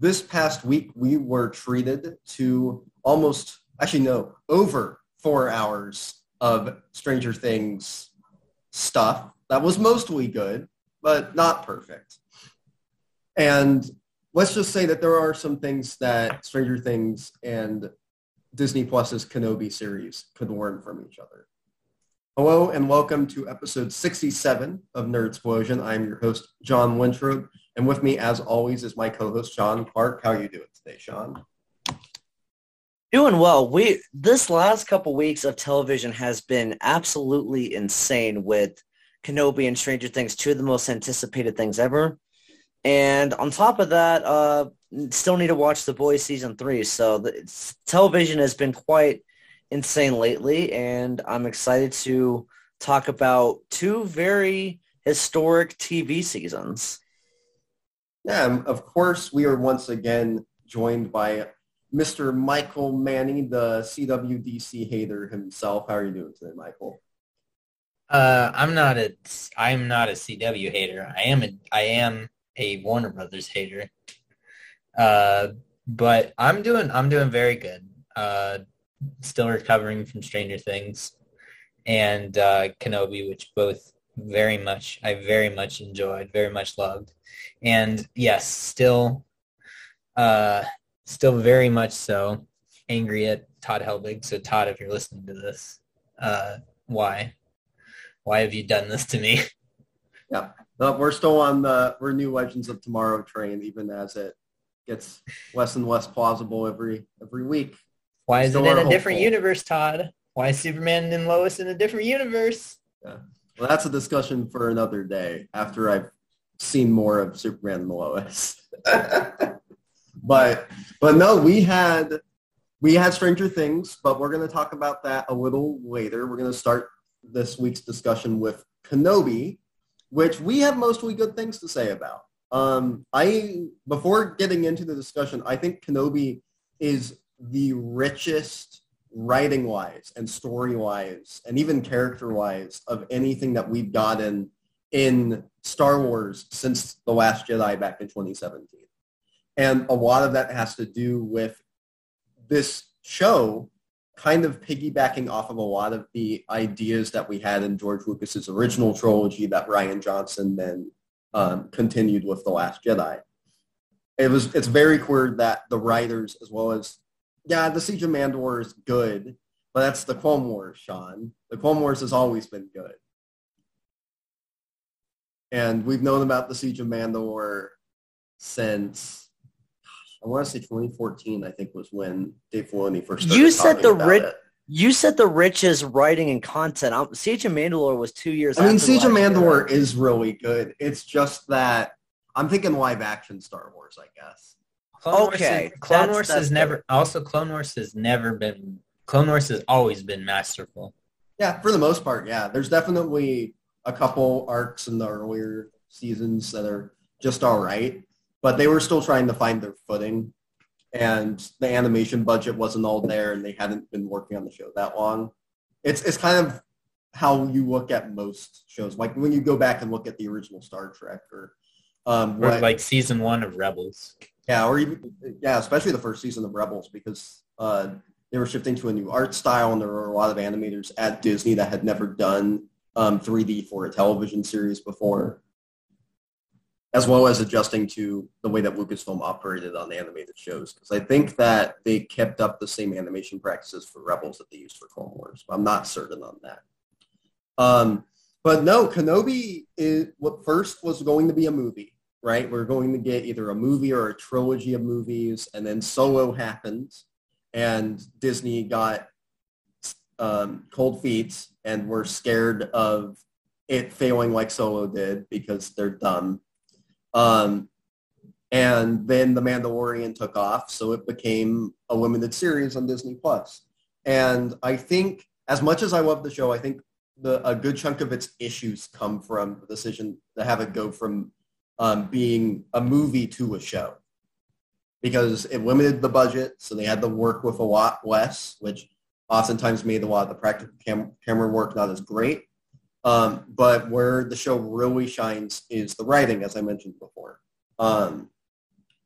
This past week, we were treated to over 4 hours of Stranger Things stuff that was mostly good, but not perfect. And let's just say that there are some things that Stranger Things and Disney Plus's Kenobi series could learn from each other. Hello and welcome to episode 67 of Nerdsplosion. I'm your host, John Wintroub, and with me, as always, is my co-host, Sean Clark. How are you doing today, Sean? Doing well. This last couple weeks of television has been absolutely insane with Kenobi and Stranger Things, two of the most anticipated things ever. And on top of that, still need to watch The Boys Season 3, so television has been quite insane lately, and I'm excited to talk about two very historic TV seasons. Yeah, of course, we are once again joined by Mr. Michael Manny, the CWDC hater himself. How are you doing today, Michael? I'm not a CW hater. I am a Warner Brothers hater. But I'm doing very good. Still recovering from Stranger Things and Kenobi, which both I very much enjoyed, very much loved. And yes, still very much so angry at Todd Helbig. So Todd, if you're listening to this, why have you done this to me? Yeah, but we're still on we're new Legends of Tomorrow train, even as it gets less and less plausible every week. Why is it in a different universe, Todd? Why is Superman and Lois in a different universe? Yeah. Well, that's a discussion for another day after I've seen more of Superman and Lois. But no, we had Stranger Things, but we're going to talk about that a little later. We're going to start this week's discussion with Kenobi, which we have mostly good things to say about. Before getting into the discussion, I think Kenobi is the richest writing-wise and story-wise and even character-wise of anything that we've gotten in Star Wars since The Last Jedi back in 2017. And a lot of that has to do with this show kind of piggybacking off of a lot of the ideas that we had in George Lucas's original trilogy that Rian Johnson then continued with The Last Jedi. It's very clear that the writers, as well as, yeah, the Siege of Mandalore is good, but that's the Clone Wars, Sean. The Clone Wars has always been good. And we've known about the Siege of Mandalore since, I want to say 2014, I think, was when Dave Filoni first started talking about it. You said the richest writing and content. Siege of Mandalore was 2 years after Siege of Mandalore is really good. It's just that I'm thinking live action Star Wars, I guess. Clone Wars has always been masterful. Yeah, for the most part, yeah. There's definitely a couple arcs in the earlier seasons that are just all right, but they were still trying to find their footing, and the animation budget wasn't all there, and they hadn't been working on the show that long. It's kind of how you look at most shows. Like when you go back and look at the original Star Trek or like season one of Rebels. Yeah, especially the first season of Rebels, because they were shifting to a new art style, and there were a lot of animators at Disney that had never done 3D for a television series before, as well as adjusting to the way that Lucasfilm operated on animated shows. Because I think that they kept up the same animation practices for Rebels that they used for Clone Wars, but I'm not certain on that. But no, Kenobi is what first was going to be a movie. Right? We're going to get either a movie or a trilogy of movies, and then Solo happened, and Disney got cold feet, and were scared of it failing like Solo did because they're dumb. And then The Mandalorian took off, so it became a limited series on Disney+. And I think, as much as I love the show, I think a good chunk of its issues come from the decision to have it go from being a movie to a show, because it limited the budget, so they had to work with a lot less, which oftentimes made a lot of the practical camera work not as great. But where the show really shines is the writing, as I mentioned before.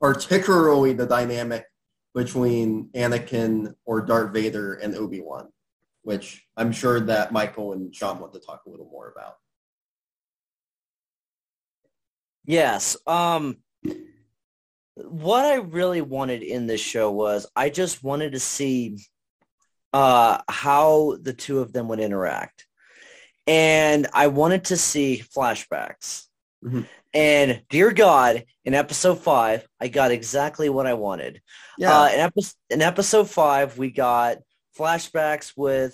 particularly the dynamic between Anakin or Darth Vader and Obi-Wan, which I'm sure that Michael and Sean want to talk a little more about. Yes. What I really wanted in this show was I just wanted to see how the two of them would interact. And I wanted to see flashbacks. Mm-hmm. And dear God, in episode 5, I got exactly what I wanted. Yeah. In episode 5, we got flashbacks with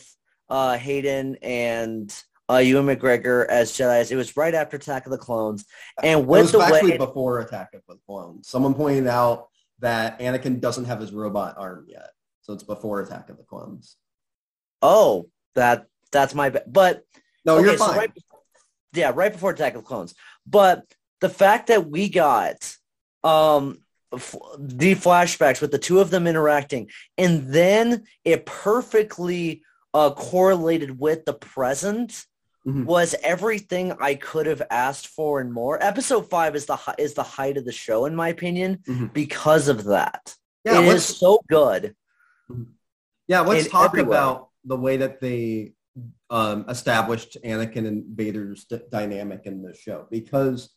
Hayden and Ewan McGregor as Jedi's. It was right after Attack of the Clones, and with the way actually before Attack of the Clones. Someone pointed out that Anakin doesn't have his robot arm yet, so it's before Attack of the Clones. Oh, that's my bad. But no, okay, you're fine. So right before Attack of the Clones. But the fact that we got the flashbacks with the two of them interacting, and then it perfectly correlated with the present. Mm-hmm. Was everything I could have asked for and more. Episode 5 is the height of the show, in my opinion, mm-hmm. because of that. Yeah, it is so good. Yeah, let's talk about the way that they established Anakin and Vader's dynamic in the show, because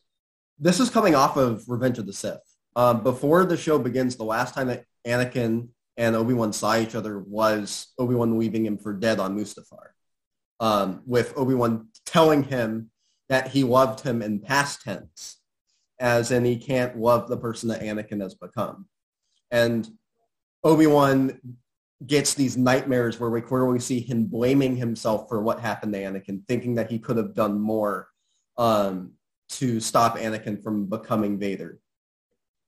this is coming off of Revenge of the Sith. Before the show begins, the last time that Anakin and Obi-Wan saw each other was Obi-Wan leaving him for dead on Mustafar, with Obi-Wan telling him that he loved him in past tense, as in he can't love the person that Anakin has become. And Obi-Wan gets these nightmares where we clearly see him blaming himself for what happened to Anakin, thinking that he could have done more to stop Anakin from becoming Vader,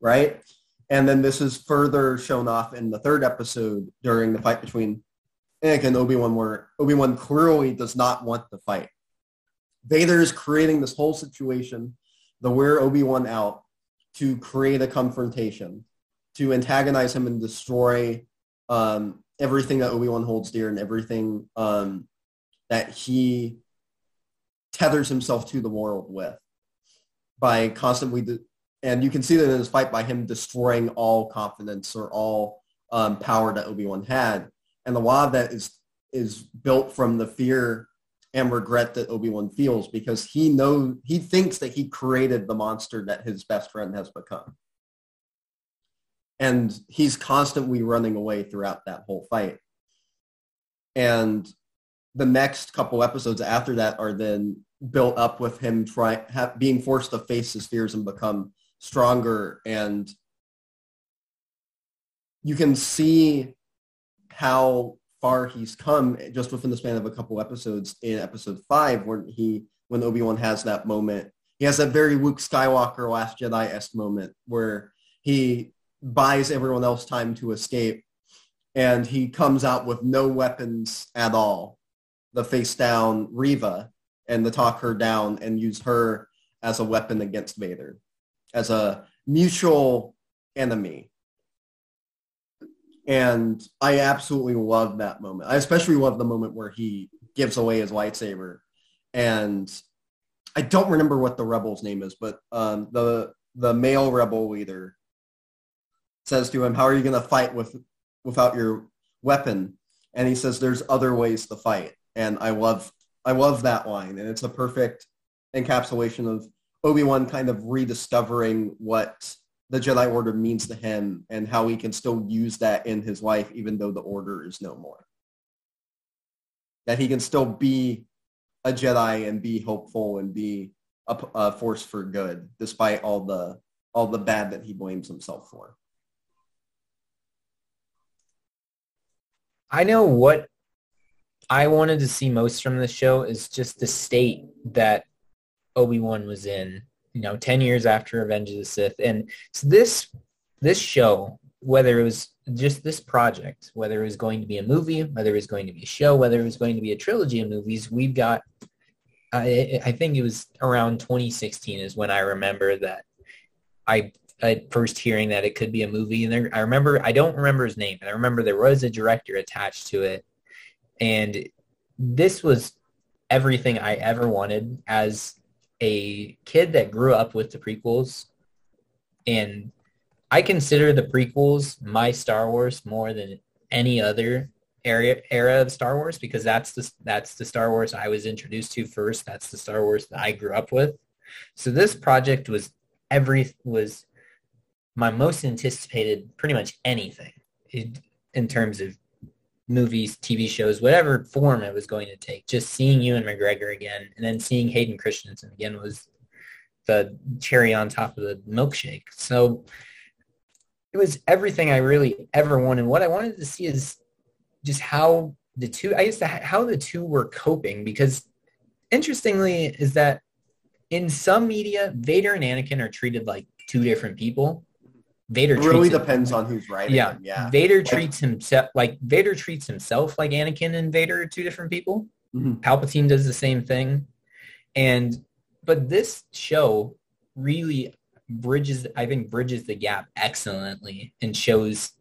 right? And then this is further shown off in the third episode during the fight between Anakin and Obi-Wan, where Obi-Wan clearly does not want the fight. Vader is creating this whole situation, the wear Obi-Wan out, to create a confrontation, to antagonize him and destroy everything that Obi-Wan holds dear and everything that he tethers himself to the world with by constantly... And you can see that in this fight by him destroying all confidence or all power that Obi-Wan had. And a lot of that is built from the fear and regret that Obi-Wan feels, because he thinks that he created the monster that his best friend has become. And he's constantly running away throughout that whole fight. And the next couple episodes after that are then built up with him being forced to face his fears and become stronger, and you can see how far he's come just within the span of a couple episodes. In episode 5, when Obi-Wan has that moment, he has that very Luke Skywalker, Last Jedi-esque moment where he buys everyone else time to escape, and he comes out with no weapons at all, the face down Reva, and to talk her down and use her as a weapon against Vader, as a mutual enemy. And I absolutely love that moment. I especially love the moment where he gives away his lightsaber. And I don't remember what the rebel's name is, but the male rebel leader says to him, how are you going to fight without your weapon? And he says, there's other ways to fight. And I love that line. And it's a perfect encapsulation of Obi-Wan kind of rediscovering what the Jedi Order means to him and how he can still use that in his life, even though the Order is no more. That he can still be a Jedi and be hopeful and be a force for good, despite all the bad that he blames himself for. I know what I wanted to see most from this show is just the state that Obi-Wan was in, 10 years after Revenge of the Sith. And so this show, whether it was just this project, whether it was going to be a movie, whether it was going to be a show, whether it was going to be a trilogy of movies, we've got, I think it was around 2016 is when I remember that I first hearing that it could be a movie. And I don't remember his name, but I remember there was a director attached to it. And this was everything I ever wanted as a kid that grew up with the prequels. And I consider the prequels my Star Wars more than any other era of Star Wars, because that's the Star Wars I was introduced to first. That's the Star Wars that I grew up with. So this project was my most anticipated, pretty much anything in terms of movies, TV shows, whatever form it was going to take. Just seeing Ewan McGregor again, and then seeing Hayden Christensen again was the cherry on top of the milkshake. So it was everything I really ever wanted. What I wanted to see is just how the two, I guess, how the two were coping, because interestingly is that in some media, Vader and Anakin are treated like two different people. Vader really depends on who's writing. Yeah, him. Yeah. Vader treats himself like Anakin and Vader are two different people. Mm-hmm. Palpatine does the same thing, but this show really bridges the gap excellently and shows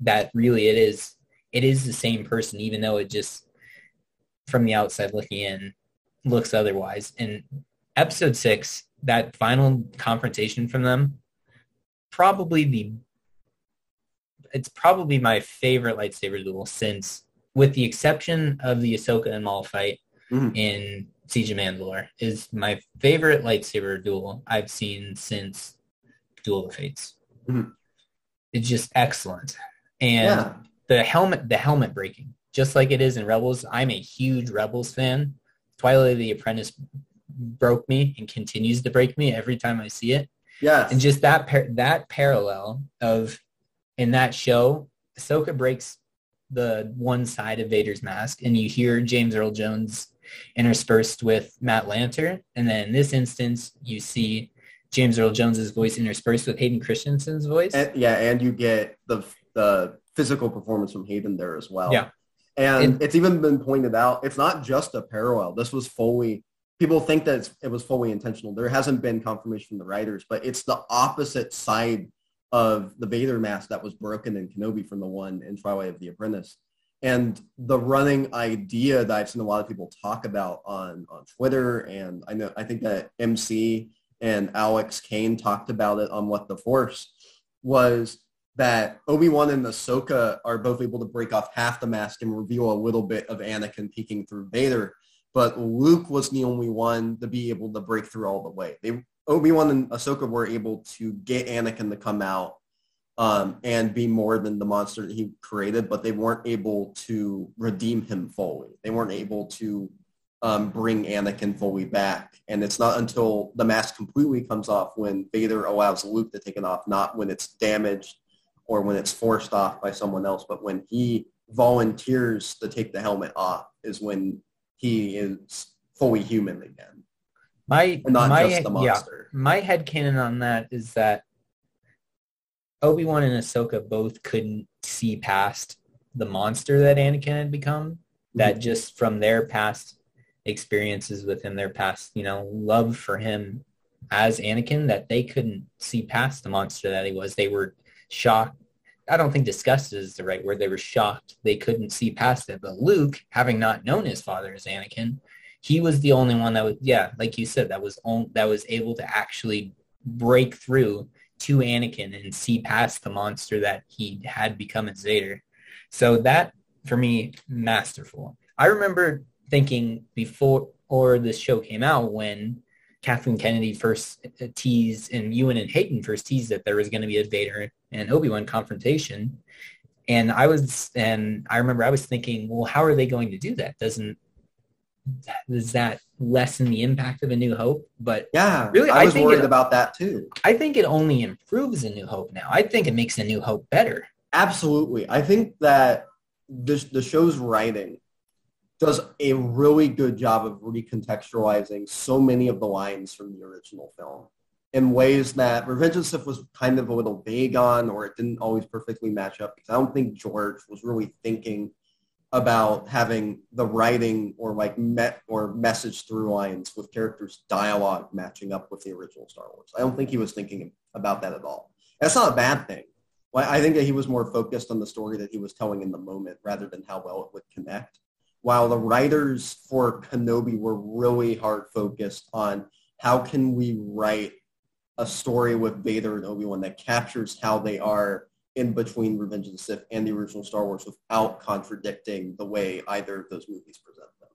that really it is the same person, even though it just from the outside looking in looks otherwise. And episode 6, that final confrontation from them. It's probably my favorite lightsaber duel since, with the exception of the Ahsoka and Maul fight in Siege of Mandalore, is my favorite lightsaber duel I've seen since Duel of the Fates. Mm-hmm. It's just excellent. And the helmet breaking, just like it is in Rebels. I'm a huge Rebels fan. Twilight of the Apprentice broke me and continues to break me every time I see it. Yes. And just that parallel of, in that show, Ahsoka breaks the one side of Vader's mask, and you hear James Earl Jones interspersed with Matt Lanter. And then in this instance, you see James Earl Jones's voice interspersed with Hayden Christensen's voice. And you get the physical performance from Hayden there as well. Yeah. And it's even been pointed out, it's not just a parallel. This was fully... People think that it was fully intentional. There hasn't been confirmation from the writers, but it's the opposite side of the Vader mask that was broken in Kenobi from the one in Twilight of the Apprentice. And the running idea that I've seen a lot of people talk about on Twitter, and I think that MC and Alex Kane talked about it on What the Force, was that Obi-Wan and Ahsoka are both able to break off half the mask and reveal a little bit of Anakin peeking through Vader. But Luke was the only one to be able to break through all the way. Obi-Wan and Ahsoka were able to get Anakin to come out and be more than the monster that he created, but they weren't able to redeem him fully. They weren't able to bring Anakin fully back. And it's not until the mask completely comes off when Vader allows Luke to take it off, not when it's damaged or when it's forced off by someone else, but when he volunteers to take the helmet off is when he is fully human again. Not just the monster. Yeah, my headcanon on that is that Obi-Wan and Ahsoka both couldn't see past the monster that Anakin had become. Mm-hmm. That just from their past experiences with him, their past, love for him as Anakin, that they couldn't see past the monster that he was. They were shocked. I don't think disgusted is the right word. They were shocked. They couldn't see past it. But Luke, having not known his father as Anakin, he was the only one that was, like you said, that was able to actually break through to Anakin and see past the monster that he had become as Vader. So that, for me, masterful. I remember thinking before this show came out, when Kathleen Kennedy first teased and Ewan and Hayden first teased that there was going to be a Vader and Obi-Wan confrontation. And I remember I was thinking, well, how are they going to do that? Does that lessen the impact of A New Hope? But yeah, really, I was worried about that too. I think it only improves A New Hope now. I think it makes A New Hope better. Absolutely. I think that the show's writing does a really good job of recontextualizing so many of the lines from the original film in ways that Revenge of the Sith was kind of a little vague on, or it didn't always perfectly match up, because I don't think George was really thinking about having the writing or message through lines with characters' dialogue matching up with the original Star Wars. I don't think he was thinking about that at all. That's not a bad thing. I think that he was more focused on the story that he was telling in the moment rather than how well it would connect. While the writers for Kenobi were really hard focused on how can we write a story with Vader and Obi-Wan that captures how they are in between Revenge of the Sith and the original Star Wars without contradicting the way either of those movies present them.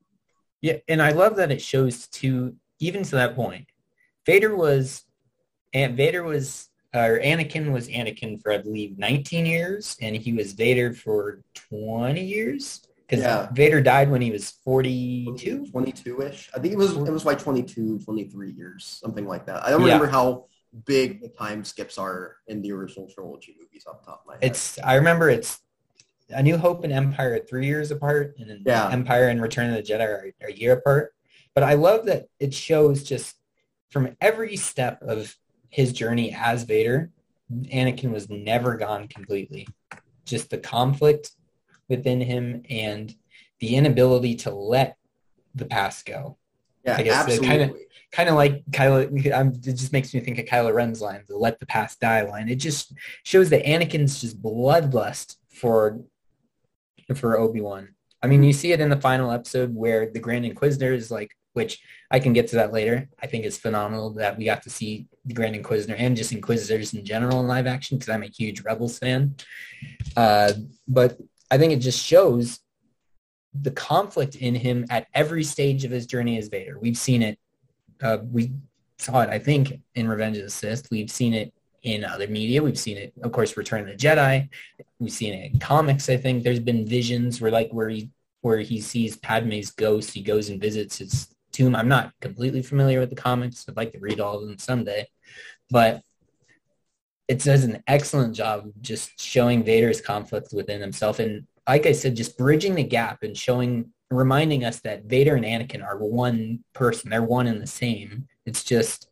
Yeah, and I love that it shows, too, even to that point, Anakin was Anakin for, I believe, 19 years, and he was Vader for 20 years. Because Vader died when he was 42? 22-ish. I think it was like 22, 23 years, something like that. I don't remember how big the time skips are in the original trilogy movies off the top of my head. I remember it's A New Hope and Empire are 3 years apart, and then Empire and Return of the Jedi are a year apart. But I love that it shows just from every step of his journey as Vader, Anakin was never gone completely. Just the conflict within him and the inability to let the past go. Yeah, I guess absolutely. Kind of like Kylo, it just makes me think of Kylo Ren's line, the let the past die line. It just shows that Anakin's just bloodlust for Obi-Wan. I mean, you see it in the final episode where the Grand Inquisitor is like, which I can get to that later. I think it's phenomenal that we got to see the Grand Inquisitor and just Inquisitors in general in live action because I'm a huge Rebels fan. But I think it just shows the conflict in him at every stage of his journey as Vader. We've seen it. We saw it, I think, in Revenge of the Sith. We've seen it in other media. We've seen it, of course, Return of the Jedi. We've seen it in comics, I think. There's been visions where he sees Padmé's ghost. He goes and visits his tomb. I'm not completely familiar with the comics. I'd like to read all of them someday. But it does an excellent job of just showing Vader's conflict within himself. And like I said, just bridging the gap and reminding us that Vader and Anakin are one person. They're one and the same. It's just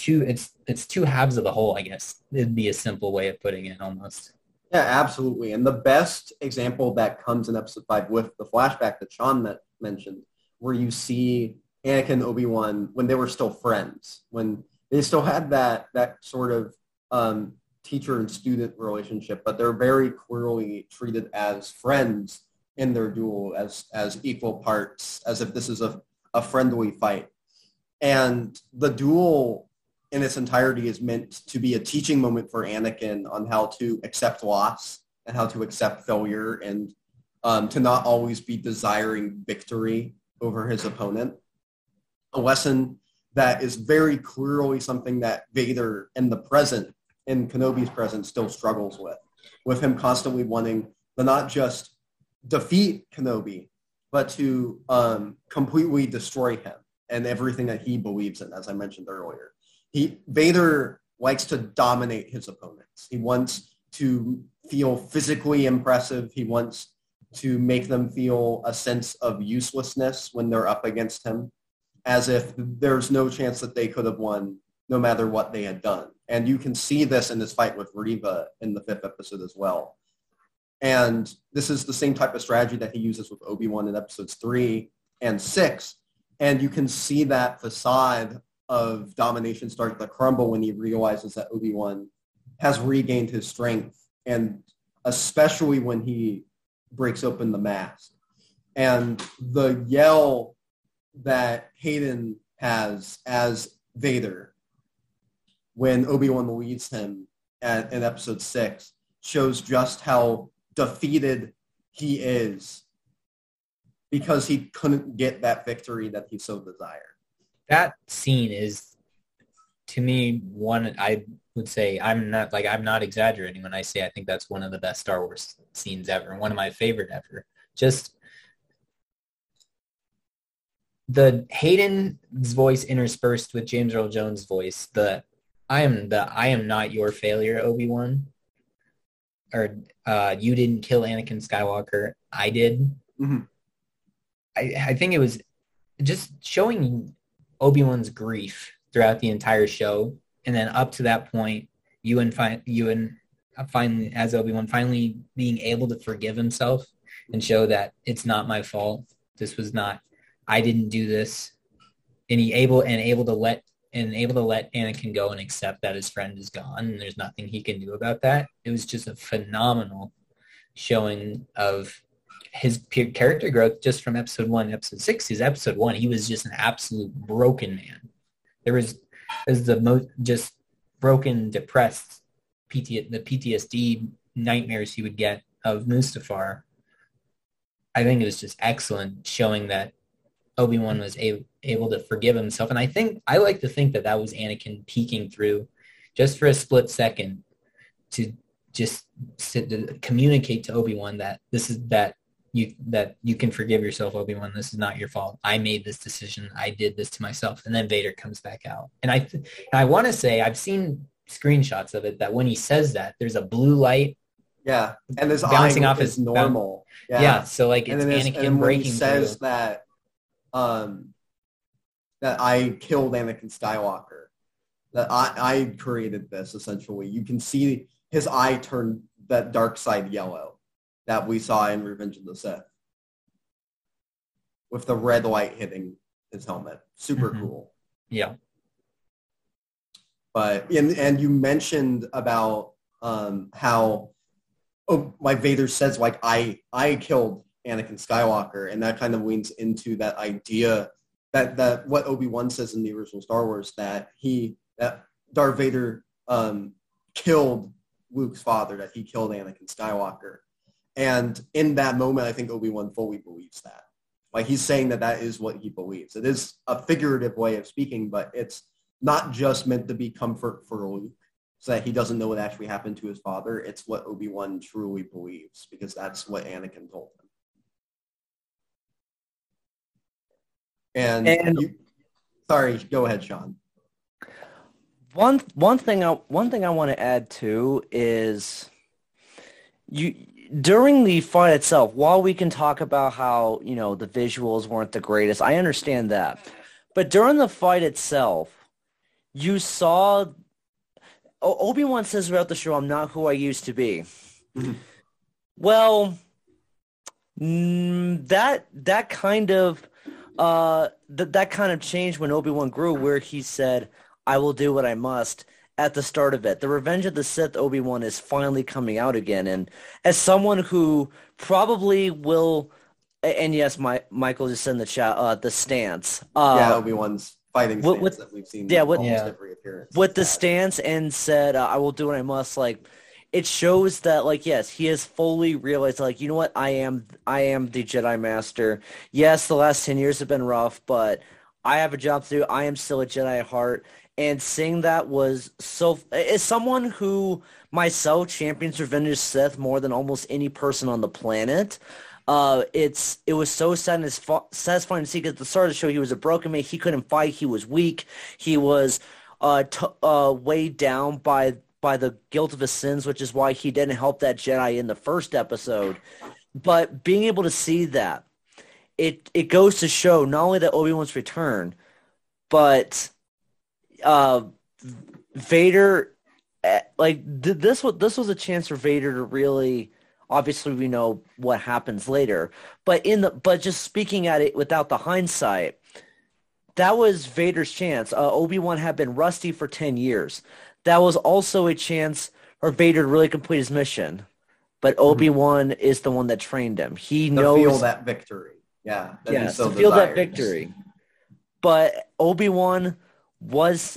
it's two halves of the whole, I guess. It'd be a simple way of putting it almost. Yeah, absolutely. And the best example that comes in episode 5 with the flashback that Sean mentioned, where you see Anakin and Obi-Wan when they were still friends, when they still had that sort of teacher and student relationship, but they're very clearly treated as friends in their duel, as equal parts, as if this is a friendly fight. And the duel in its entirety is meant to be a teaching moment for Anakin on how to accept loss and how to accept failure and to not always be desiring victory over his opponent. A lesson that is very clearly something that Vader in the present, in Kenobi's present, still struggles with him constantly wanting to not just defeat Kenobi, but to completely destroy him and everything that he believes in, as I mentioned earlier. Vader likes to dominate his opponents. He wants to feel physically impressive. He wants to make them feel a sense of uselessness when they're up against him, as if there's no chance that they could have won no matter what they had done. And you can see this in this fight with Reva in the 5th episode as well. And this is the same type of strategy that he uses with Obi-Wan in episodes 3 and 6. And you can see that facade of domination start to crumble when he realizes that Obi-Wan has regained his strength, and especially when he breaks open the mask. And the yell that Hayden has as Vader when Obi-Wan leads him in episode 6 shows just how defeated he is because he couldn't get that victory that he so desired. That scene is, to me, one I would say, I'm not exaggerating when I say I think that's one of the best Star Wars scenes ever, one of my favorite ever. Just the Hayden's voice interspersed with James Earl Jones' voice, I am not your failure, Obi-Wan, or you didn't kill Anakin Skywalker, I did. Mm-hmm. I think it was just showing Obi-Wan's grief throughout the entire show, and then up to that point, finally, as Obi-Wan, finally being able to forgive himself and show that it's not my fault. This was not, I didn't do this, and able to let Anakin go and accept that his friend is gone and there's nothing he can do about that. It was just a phenomenal showing of his character growth just from episode 1 to episode 6. His episode 1, he was just an absolute broken man. There was is the most just broken, depressed the PTSD nightmares he would get of Mustafar. I think it was just excellent, showing that Obi-Wan was able to forgive himself. And I like to think that that was Anakin peeking through just for a split second to just communicate to Obi-Wan that you can forgive yourself, Obi-Wan. This is not your fault. I made this decision. I did this to myself. And then Vader comes back out. And I want to say, I've seen screenshots of it, that when he says that, there's a blue light. Yeah. And this bouncing off his normal. Yeah. So like it's Anakin breaking through. And he says that, that I killed Anakin Skywalker, that I created this, essentially. You can see his eye turn that dark side yellow that we saw in Revenge of the Sith, with the red light hitting his helmet. Super cool. Yeah. But and you mentioned about how Vader says like I killed Anakin Skywalker, and that kind of leans into that idea that what Obi-Wan says in the original Star Wars, that Darth Vader killed Luke's father, that he killed Anakin Skywalker. And in that moment, I think Obi-Wan fully believes that. Like, he's saying that is what he believes. It is a figurative way of speaking, but it's not just meant to be comfort for Luke so that he doesn't know what actually happened to his father. It's what Obi-Wan truly believes, because that's what Anakin told him. Sorry, go ahead, Sean. One thing I want to add too is during the fight itself, while we can talk about how, you know, the visuals weren't the greatest, I understand that. But during the fight itself, you saw Obi-Wan says throughout the show, I'm not who I used to be. Mm-hmm. Well, that kind of changed when Obi-Wan grew, where he said, I will do what I must. At the start of it, the Revenge of the Sith Obi-Wan is finally coming out again, and as someone who probably will, and yes, Michael just said in the chat the stance. Obi-Wan's fighting stance that we've seen. Yeah, every appearance with the stance, and said, "I will do what I must." Like, it shows that, like, yes, he has fully realized, like, you know what, I am the Jedi Master. Yes, the last 10 years have been rough, but I have a job to do. I am still a Jedi at heart. And seeing that was so – as someone who myself champions Revenge of the Sith more than almost any person on the planet, it was so sad and satisfying to see, because at the start of the show he was a broken man. He couldn't fight. He was weak. He was weighed down by the guilt of his sins, which is why he didn't help that Jedi in the first episode. But being able to see that, it goes to show not only that Obi-Wan's return, but – Vader, like, this was a chance for Vader to really, obviously we know what happens later, but just speaking at it without the hindsight, that was Vader's chance. Obi-Wan had been rusty for 10 years. That was also a chance for Vader to really complete his mission, but Obi-Wan is the one that trained him. He knows to feel that victory. Yeah. Yes, to feel that victory. But Obi-Wan was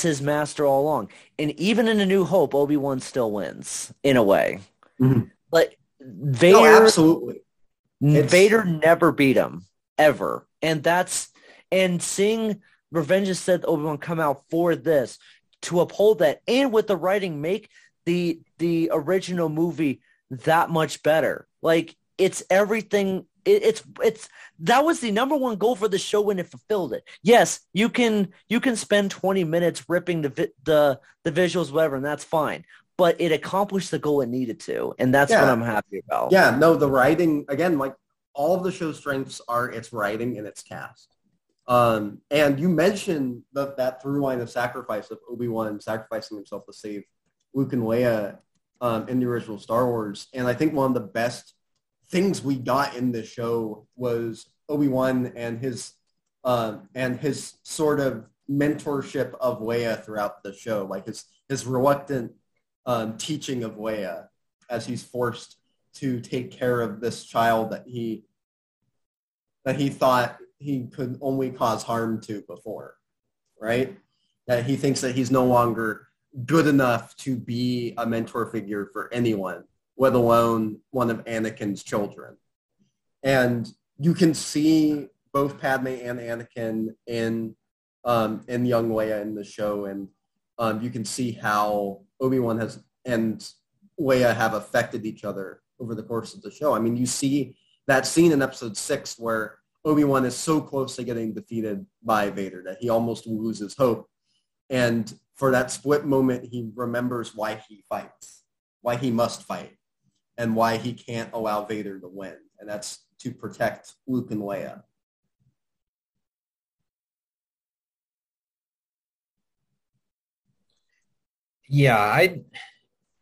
his master all along, and even in A New Hope, Obi-Wan still wins in a way. Mm-hmm. Like Vader, no, absolutely, Vader never beat him ever, and seeing Revenge of the Sith Obi-Wan come out for this to uphold that, and with the writing make the original movie that much better. Like it's everything. It's that was the number one goal for the show when it fulfilled it. Yes, you can spend 20 minutes ripping the visuals, whatever, and that's fine. But it accomplished the goal it needed to, and that's what I'm happy about. Yeah, no, the writing again, like all of the show's strengths are its writing and its cast. And you mentioned that through line of sacrifice of Obi-Wan sacrificing himself to save Luke and Leia in the original Star Wars, and I think one of the best things we got in this show was Obi-Wan and his sort of mentorship of Leia throughout the show, like his reluctant teaching of Leia as he's forced to take care of this child that he thought he could only cause harm to before, right? that he thinks that he's no longer good enough to be a mentor figure for anyone, let alone one of Anakin's children. And you can see both Padmé and Anakin in young Leia in the show, and you can see how Obi-Wan has and Leia have affected each other over the course of the show. I mean, you see that scene in episode 6 where Obi-Wan is so close to getting defeated by Vader that he almost loses hope. And for that split moment, he remembers why he fights, why he must fight, and why he can't allow Vader to win. And that's to protect Luke and Leia. Yeah,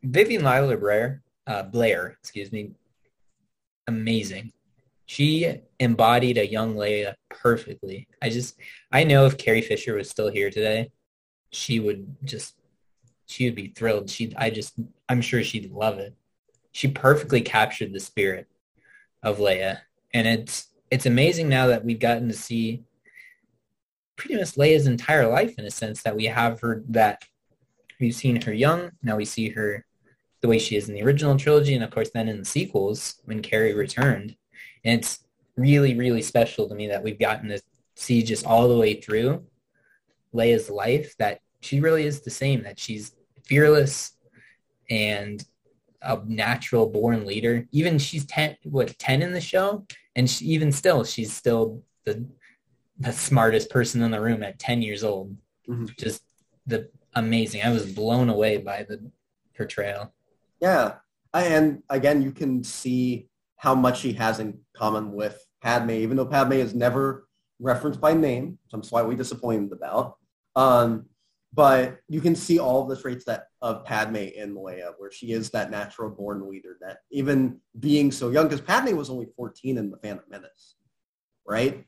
Vivian Leila Blair, amazing. She embodied a young Leia perfectly. I know if Carrie Fisher was still here today, she would be thrilled. I'm sure she'd love it. She perfectly captured the spirit of Leia. And it's amazing now that we've gotten to see pretty much Leia's entire life, in a sense that we've seen her young. Now we see her the way she is in the original trilogy, and of course then in the sequels when Carrie returned. And it's really, really special to me that we've gotten to see just all the way through Leia's life, that she really is the same, that she's fearless and a natural born leader. Even she's 10 in the show, and she's still the smartest person in the room at 10 years old. Mm-hmm. Just amazing. I was blown away by the portrayal. Yeah. And again, you can see how much she has in common with Padme, even though Padme is never referenced by name, which I'm slightly disappointed about. But you can see all of the traits of Padme in Leia, where she is that natural born leader, that even being so young, because Padme was only 14 in The Phantom Menace, right?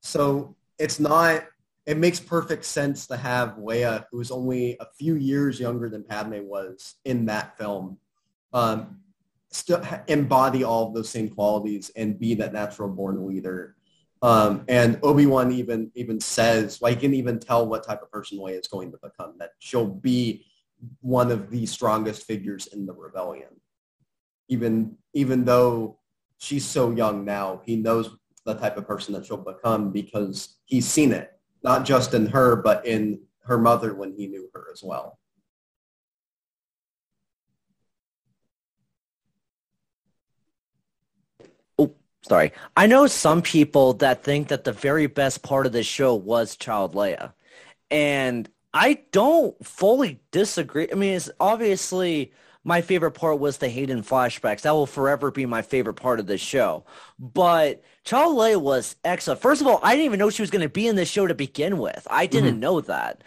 So it makes perfect sense to have Leia, who is only a few years younger than Padme was in that film, still embody all of those same qualities and be that natural-born leader. And Obi-Wan even says, like, can even tell what type of person Leia is going to become, that she'll be one of the strongest figures in the rebellion. Even though she's so young now, he knows the type of person that she'll become because he's seen it. Not just in her, but in her mother when he knew her as well. Oh, sorry. I know some people that think that the very best part of this show was Child Leia. And I don't fully disagree. I mean, it's obviously my favorite part was the Hayden flashbacks. That will forever be my favorite part of this show. But Child Leia was excellent. First of all, I didn't even know she was going to be in this show to begin with. I didn't know that.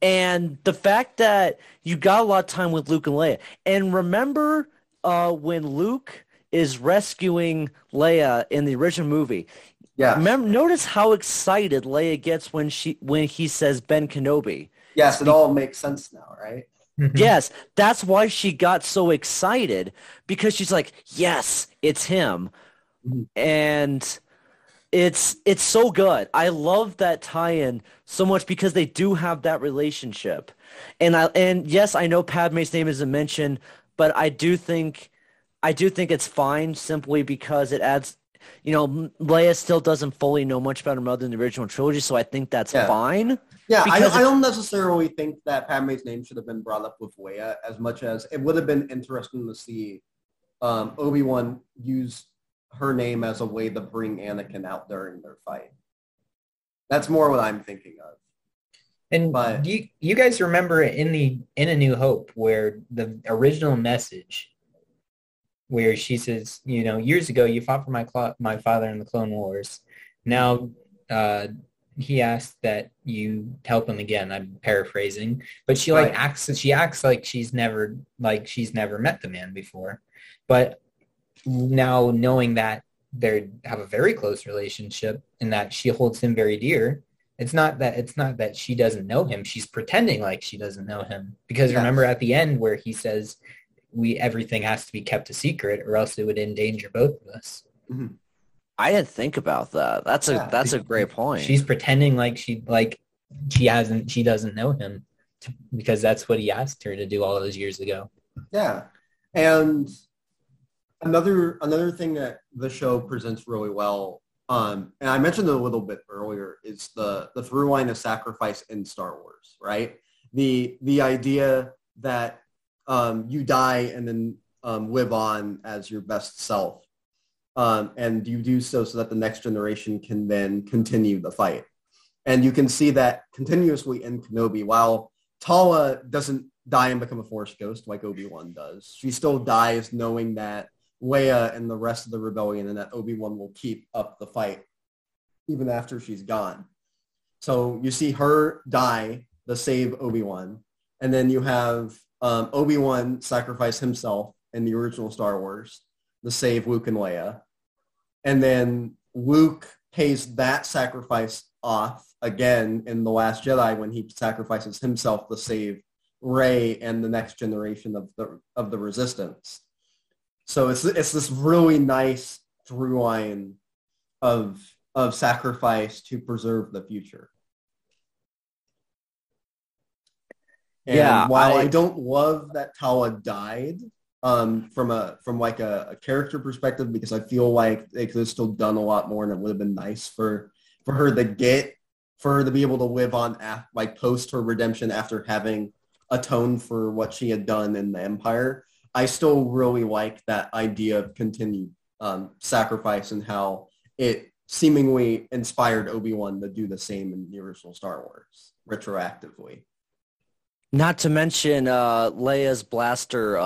And the fact that you got a lot of time with Luke and Leia. And remember when Luke is rescuing Leia in the original movie? Yeah. Notice how excited Leia gets when he says Ben Kenobi. Yes, it all makes sense now, right? Yes, that's why she got so excited, because she's like, yes, it's him. Mm-hmm. And it's so good. I love that tie-in so much because they do have that relationship. And yes, I know Padme's name isn't mentioned, but I do think it's fine simply because it adds, Leia still doesn't fully know much about her mother in the original trilogy, so I think that's fine. Yeah, I don't necessarily think that Padme's name should have been brought up with Leia as much as it would have been interesting to see Obi-Wan use her name as a way to bring Anakin out during their fight. That's more what I'm thinking of. And do you guys remember in A New Hope where the original message where she says, years ago you fought for my father in the Clone Wars. Now he asked that you help him again. I'm paraphrasing, but she acts like she's never met the man before. But now knowing that they have a very close relationship and that she holds him very dear, it's not that she doesn't know him. She's pretending like she doesn't know him because remember at the end where he says, everything has to be kept a secret or else it would endanger both of us. Mm-hmm. I didn't think about that. That's a great point. She's pretending like she like she doesn't know him because that's what he asked her to do all those years ago. Yeah. And another thing that the show presents really well, and I mentioned it a little bit earlier, is the through line of sacrifice in Star Wars, right? The idea that you die and then live on as your best self. And you do so that the next generation can then continue the fight. And you can see that continuously in Kenobi. While Tala doesn't die and become a Force ghost like Obi-Wan does, she still dies knowing that Leia and the rest of the rebellion and that Obi-Wan will keep up the fight even after she's gone. So you see her die to save Obi-Wan. And then you have Obi-Wan sacrifice himself in the original Star Wars to save Luke and Leia. And then Luke pays that sacrifice off again in The Last Jedi when he sacrifices himself to save Rey and the next generation of the Resistance. So it's this really nice through line of sacrifice to preserve the future. And yeah, while I don't love that Tala died, from a character perspective, because I feel like they could have still done a lot more, and it would have been nice for her to be able to live on post her redemption after having atoned for what she had done in the Empire. I still really like that idea of continued sacrifice and how it seemingly inspired Obi-Wan to do the same in the original Star Wars retroactively. Not to mention Leia's blaster.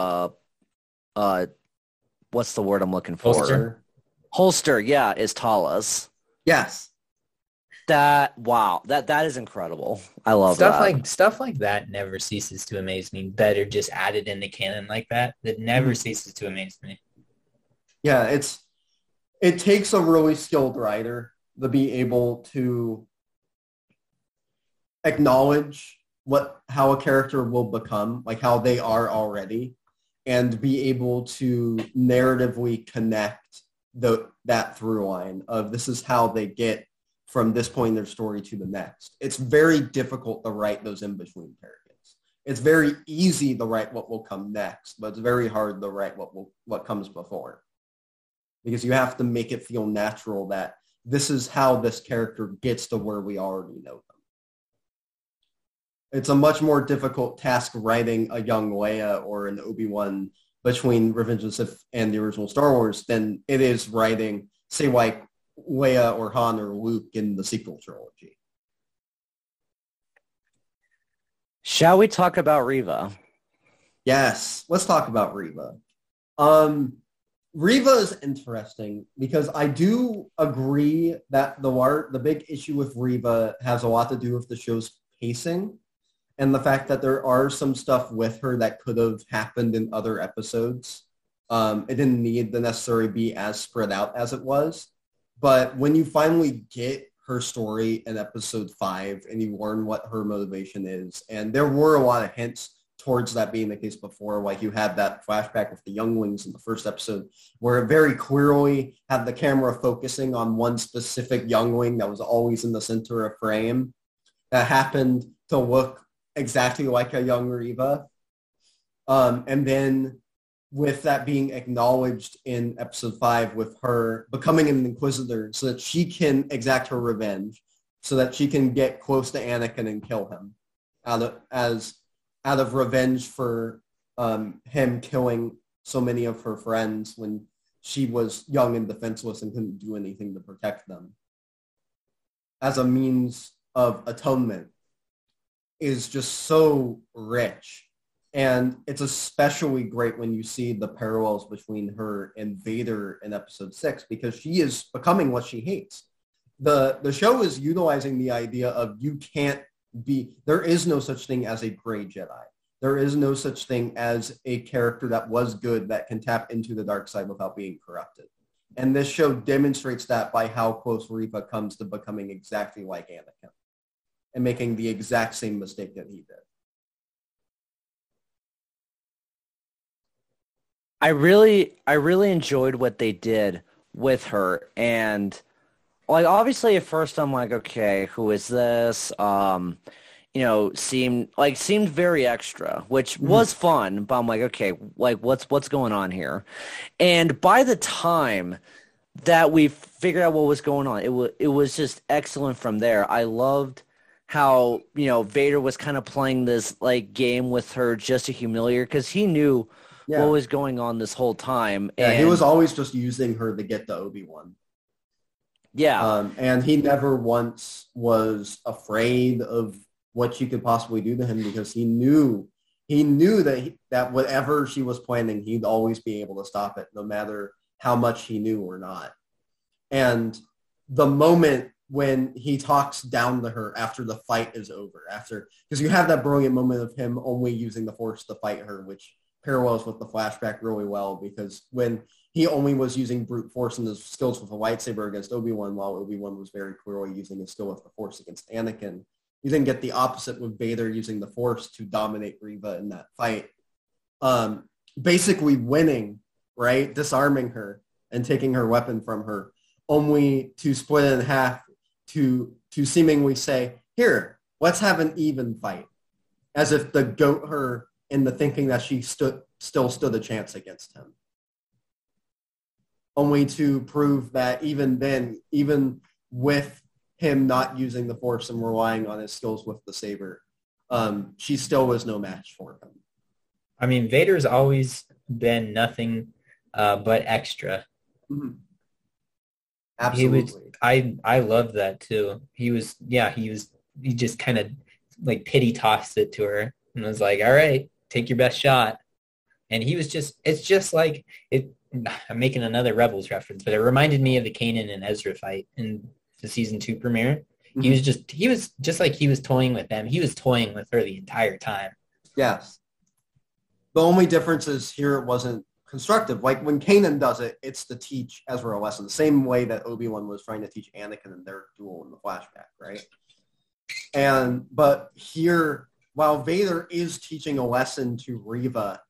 What's the word I'm looking for? Holster, yeah, is Tala's. Yes. That is incredible. I love that. Stuff like that never ceases to amaze me. Better just added into canon like that. That never ceases to amaze me. Yeah, it takes a really skilled writer to be able to acknowledge how a character will become, like how they are already, and be able to narratively connect that through line of this is how they get from this point in their story to the next. It's very difficult to write those in-between periods. It's very easy to write what will come next, but it's very hard to write what comes before, because you have to make it feel natural that this is how this character gets to where we already know them. It's a much more difficult task writing a young Leia or an Obi-Wan between Revenge of the Sith and the original Star Wars than it is writing, say, like Leia or Han or Luke in the sequel trilogy. Shall we talk about Reva? Yes, let's talk about Reva. Reva is interesting because I do agree that the big issue with Reva has a lot to do with the show's pacing, and the fact that there are some stuff with her that could have happened in other episodes. It didn't need to necessarily be as spread out as it was. But when you finally get her story in episode 5 and you learn what her motivation is, and there were a lot of hints towards that being the case before, like you had that flashback with the younglings in the first episode where it very clearly had the camera focusing on one specific youngling that was always in the center of frame, that happened to look exactly like a young Reva. And then with that being acknowledged in episode 5 with her becoming an Inquisitor so that she can exact her revenge, so that she can get close to Anakin and kill him out of revenge for him killing so many of her friends when she was young and defenseless and couldn't do anything to protect them. As a means of atonement is just so rich, and it's especially great when you see the parallels between her and Vader in episode 6, because she is becoming what she hates. The show is utilizing the idea of there is no such thing as a gray Jedi. There is no such thing as a character that was good that can tap into the dark side without being corrupted. And this show demonstrates that by how close Reva comes to becoming exactly like Anakin and making the exact same mistake that he did. I really enjoyed what they did with her, and Like, obviously, at first, I'm like, okay, who is this? You know, seemed very extra, which was fun, but I'm like, okay, like, what's going on here? And by the time that we figured out what was going on, it was just excellent from there. I loved how, you know, Vader was kind of playing this, like, game with her just to humiliate her, because he knew what was going on this whole time. Yeah, and he was always just using her to get the Obi-Wan. Yeah. And he never once was afraid of what she could possibly do to him, because he knew that that whatever she was planning, he'd always be able to stop it, no matter how much he knew or not. And the moment when he talks down to her after the fight is over, because you have that brilliant moment of him only using the Force to fight her, which parallels with the flashback really well, because when he only was using brute force and his skills with a lightsaber against Obi-Wan, while Obi-Wan was very clearly using his skill with the Force against Anakin. You then get the opposite with Vader using the Force to dominate Reva in that fight. Basically winning, right? Disarming her and taking her weapon from her, only to split it in half to seemingly say, here, let's have an even fight, as if to goat her in the thinking that she still stood a chance against him. Only to prove that even then, even with him not using the Force and relying on his skills with the saber, she still was no match for him. I mean, Vader's always been nothing but extra. Mm-hmm. Absolutely. I love that too. He just kind of like pity tossed it to her and was like, all right, take your best shot. And he was just, it's just like, I'm making another Rebels reference, but it reminded me of the Kanan and Ezra fight in the season 2 premiere. Mm-hmm. He was just like he was toying with them. He was toying with her the entire time. Yes. The only difference is here it wasn't constructive. Like when Kanan does it, it's to teach Ezra a lesson, the same way that Obi-Wan was trying to teach Anakin in their duel in the flashback, right? But here, while Vader is teaching a lesson to Reva,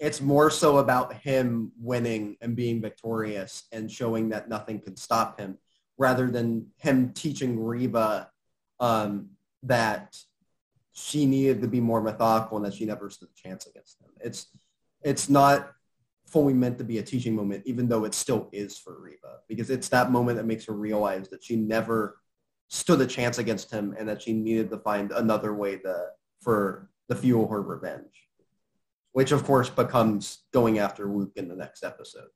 it's more so about him winning and being victorious and showing that nothing can stop him, rather than him teaching Reva that she needed to be more methodical and that she never stood a chance against him. It's not fully meant to be a teaching moment, even though it still is for Reva, because it's that moment that makes her realize that she never stood a chance against him and that she needed to find another way to fuel her revenge, which of course becomes going after Luke in the next episode.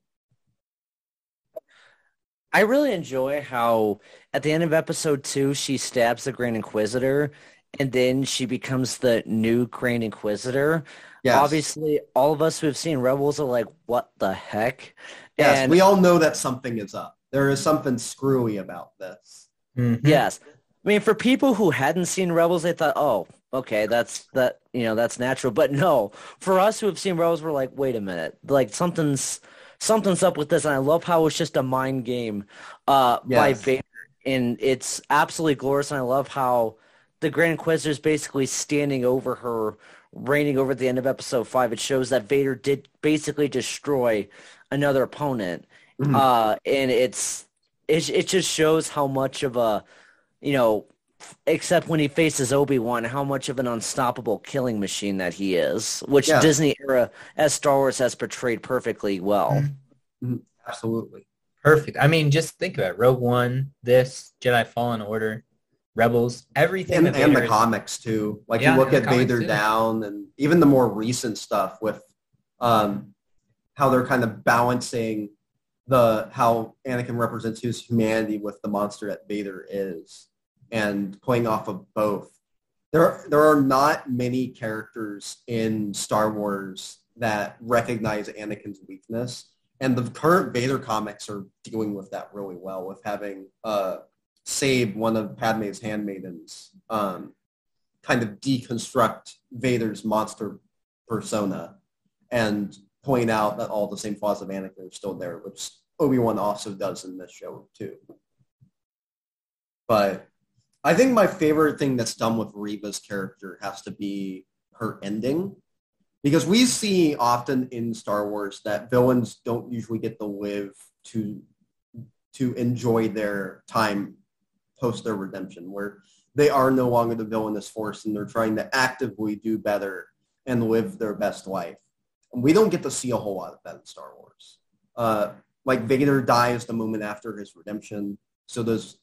I really enjoy how at the end of episode 2, she stabs the Grand Inquisitor, and then she becomes the new Grand Inquisitor. Yes. Obviously, all of us who have seen Rebels are like, what the heck? Yes, and we all know that something is up. There is something screwy about this. Mm-hmm. Yes. I mean, for people who hadn't seen Rebels, they thought, oh, okay, that's natural. But no, for us who have seen Rebels, we're like, wait a minute, like something's up with this, and I love how it's just a mind game by Vader, and it's absolutely glorious, and I love how the Grand Inquisitor is basically standing over her, reigning over at the end of episode 5. It shows that Vader did basically destroy another opponent, and it just shows how much of a, you know, except when he faces Obi-Wan, how much of an unstoppable killing machine that he is, which Disney era as Star Wars has portrayed perfectly well. Absolutely. Perfect. I mean, just think about it. Rogue One, this, Jedi Fallen Order, Rebels, everything. And the comics too. Like you look at Vader Down and even the more recent stuff with how they're kind of balancing how Anakin represents his humanity with the monster that Vader is, and playing off of both. There are not many characters in Star Wars that recognize Anakin's weakness, and the current Vader comics are dealing with that really well, with having Sabe, one of Padmé's handmaidens, kind of deconstruct Vader's monster persona and point out that all the same flaws of Anakin are still there, which Obi-Wan also does in this show too. But I think my favorite thing that's done with Reva's character has to be her ending, because we see often in Star Wars that villains don't usually get to live to to enjoy their time post their redemption, where they are no longer the villainous force and they're trying to actively do better and live their best life. And we don't get to see a whole lot of that in Star Wars. Like Vader dies the moment after his redemption. So does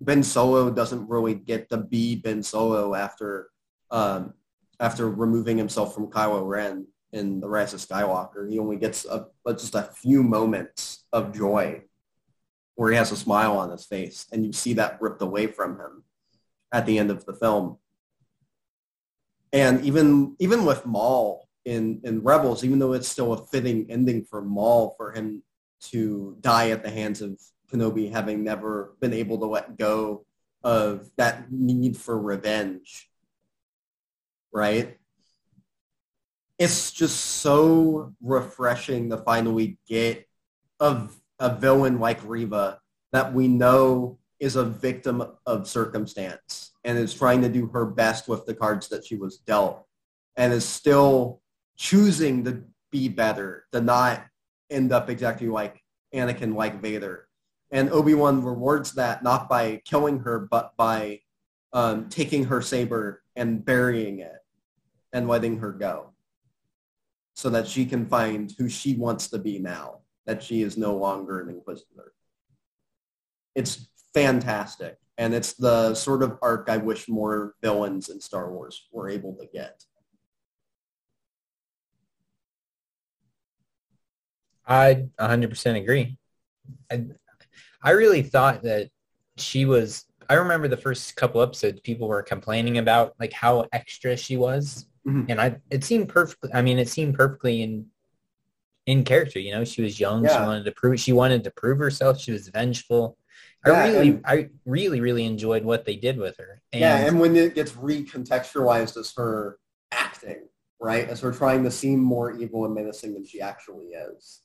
Ben Solo doesn't really get to be Ben Solo after removing himself from Kylo Ren in The Rise of Skywalker. He only gets just a few moments of joy where he has a smile on his face, and you see that ripped away from him at the end of the film. And even with Maul in Rebels, even though it's still a fitting ending for Maul for him to die at the hands of Kenobi, having never been able to let go of that need for revenge, right? It's just so refreshing to finally get a villain like Reva that we know is a victim of circumstance and is trying to do her best with the cards that she was dealt and is still choosing to be better, to not end up exactly like Anakin, like Vader. And Obi-Wan rewards that not by killing her, but by taking her saber and burying it and letting her go so that she can find who she wants to be now, that she is no longer an Inquisitor. It's fantastic. And it's the sort of arc I wish more villains in Star Wars were able to get. I 100% agree. I really thought that she was, I remember the first couple episodes, people were complaining about like how extra she was. Mm-hmm. And it seemed perfectly in character, you know, she was young. Yeah. She wanted to prove herself. She was vengeful. I really enjoyed what they did with her. And yeah, and when it gets recontextualized as her acting, right, as her trying to seem more evil and menacing than she actually is.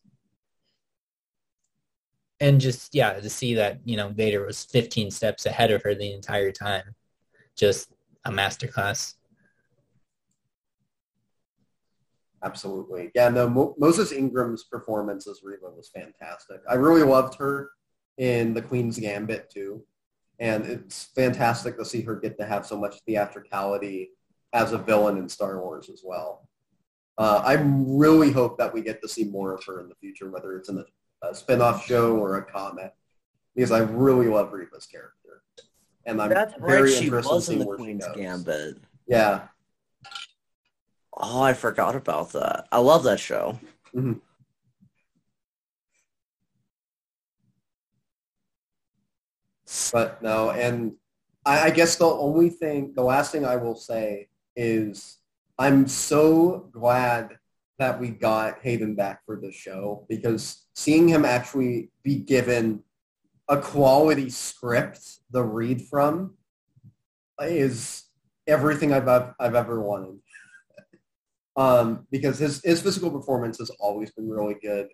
And just, yeah, to see that, you know, Vader was 15 steps ahead of her the entire time. Just a masterclass. Absolutely. Yeah, no, Moses Ingram's performance as Reva was fantastic. I really loved her in The Queen's Gambit, too. And it's fantastic to see her get to have so much theatricality as a villain in Star Wars as well. I really hope that we get to see more of her in the future, whether it's in a spinoff show or a comic, because I really love Reva's character, and I'm very interested in seeing where she goes. That's right, she was in The Queen's Gambit. Yeah. Oh, I forgot about that. I love that show. Mm-hmm. But no, and I guess the last thing I will say is I'm so glad that we got Hayden back for the show, because seeing him actually be given a quality script to read from is everything I've ever wanted. Because his physical performance has always been really good.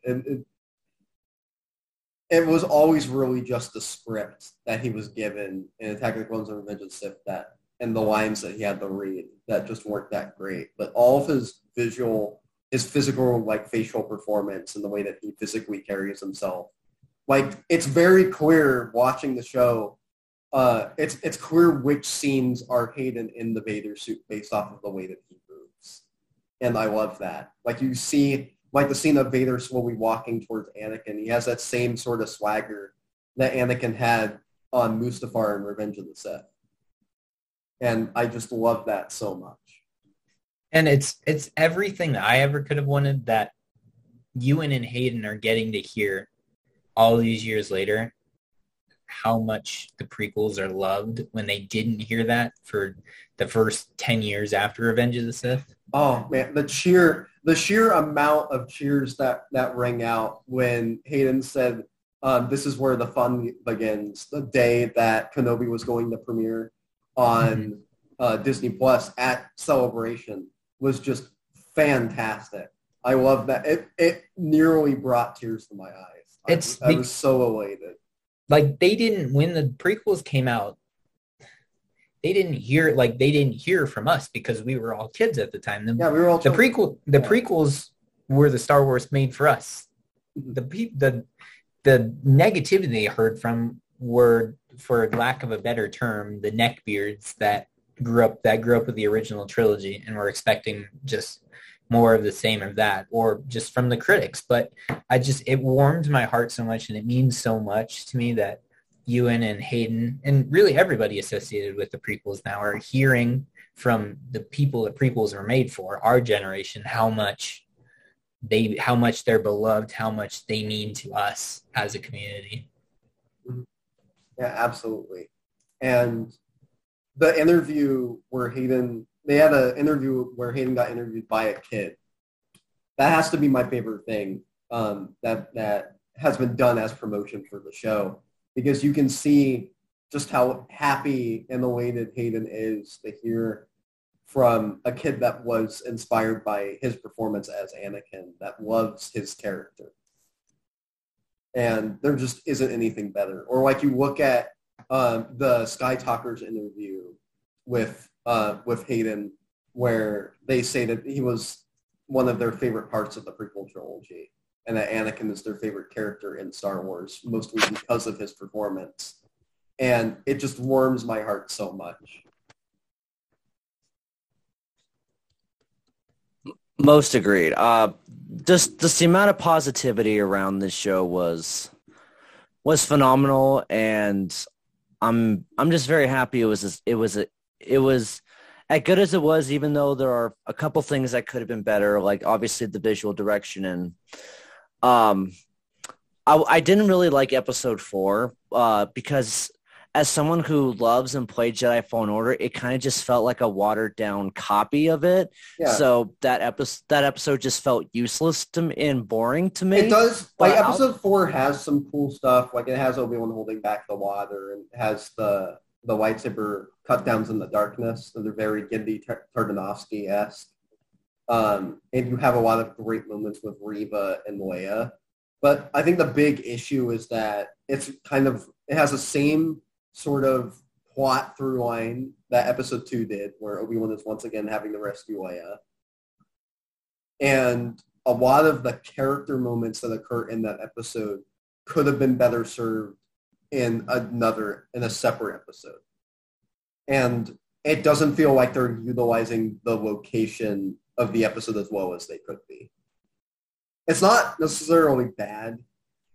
It was always really just the script that he was given in Attack of the Clones and Revenge of the Sith and the lines that he had to read that just weren't that great. But all of his physical, like, facial performance and the way that he physically carries himself. Like, it's very clear watching the show, it's clear which scenes are Hayden in the Vader suit based off of the way that he moves. And I love that. Like, you see, like, the scene of Vader slowly walking towards Anakin. He has that same sort of swagger that Anakin had on Mustafar in Revenge of the Sith. And I just love that so much. And it's everything that I ever could have wanted that Ewan and Hayden are getting to hear all these years later, how much the prequels are loved when they didn't hear that for the first 10 years after Revenge of the Sith. Oh, man, the sheer amount of cheers that rang out when Hayden said, this is where the fun begins, the day that Kenobi was going to premiere on Disney Plus at Celebration, was just fantastic. I love that. It nearly brought tears to my eyes. I was so elated. Like, they didn't, when the prequels came out, they didn't hear from us because we were all kids at the time. We were all children. The prequels were the Star Wars made for us. The the negativity they heard from were, for lack of a better term, the neckbeards that grew up with the original trilogy and were expecting just more of the same of that, or just from the critics. But it warmed my heart so much, and it means so much to me that Ewan and Hayden, and really everybody associated with the prequels now, are hearing from the people that prequels were made for, our generation, how much they're beloved, how much they mean to us as a community. Yeah, absolutely. And the interview where Hayden got interviewed by a kid. That has to be my favorite thing that has been done as promotion for the show, because you can see just how happy and elated Hayden is to hear from a kid that was inspired by his performance as Anakin, that loves his character. And there just isn't anything better. Or like you look at the Sky Talkers interview with Hayden, where they say that he was one of their favorite parts of the prequel trilogy, and that Anakin is their favorite character in Star Wars, mostly because of his performance. And it just warms my heart so much. Most agreed. Just the amount of positivity around this show was phenomenal, and I'm just very happy it was as good as it was. Even though there are a couple things that could have been better, like obviously the visual direction, and I didn't really like episode 4 because, as someone who loves and played Jedi Fallen Order, it kind of just felt like a watered down copy of it. Yeah. So that episode just felt useless to me and boring to me. It does. But like episode 4 has some cool stuff. Like it has Obi-Wan holding back the water, and it has the lightsaber cut downs in the darkness. So they're very Genndy Tartanovsky-esque. And you have a lot of great moments with Reva and Leia. But I think the big issue is that it has the same sort of plot through line that episode 2 did, where Obi-Wan is once again having to rescue Leia. And a lot of the character moments that occur in that episode could have been better served in a separate episode. And it doesn't feel like they're utilizing the location of the episode as well as they could be. It's not necessarily bad,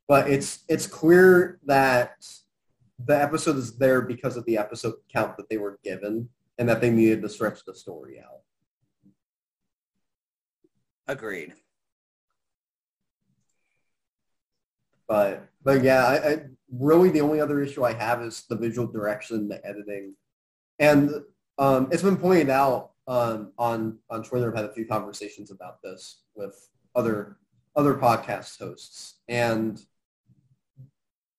but it's clear that the episode is there because of the episode count that they were given, and that they needed to stretch the story out. Agreed. But yeah, I really the only other issue I have is the visual direction, the editing. And it's been pointed out on Twitter. I've had a few conversations about this with other podcast hosts. And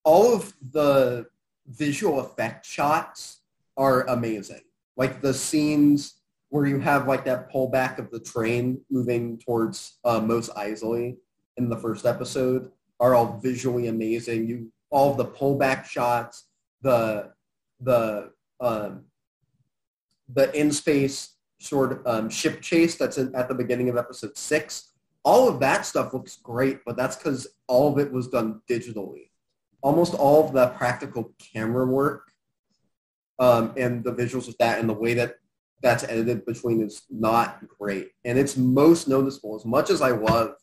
all of the visual effect shots are amazing. Like the scenes where you have like that pullback of the train moving towards Mos Eisley in the first episode are all visually amazing. All of the pullback shots, the in-space sort of ship chase that's at the beginning of episode 6, all of that stuff looks great, but that's because all of it was done digitally. Almost all of the practical camera work and the visuals of that and the way that that's edited between is not great. And it's most noticeable. As much as I love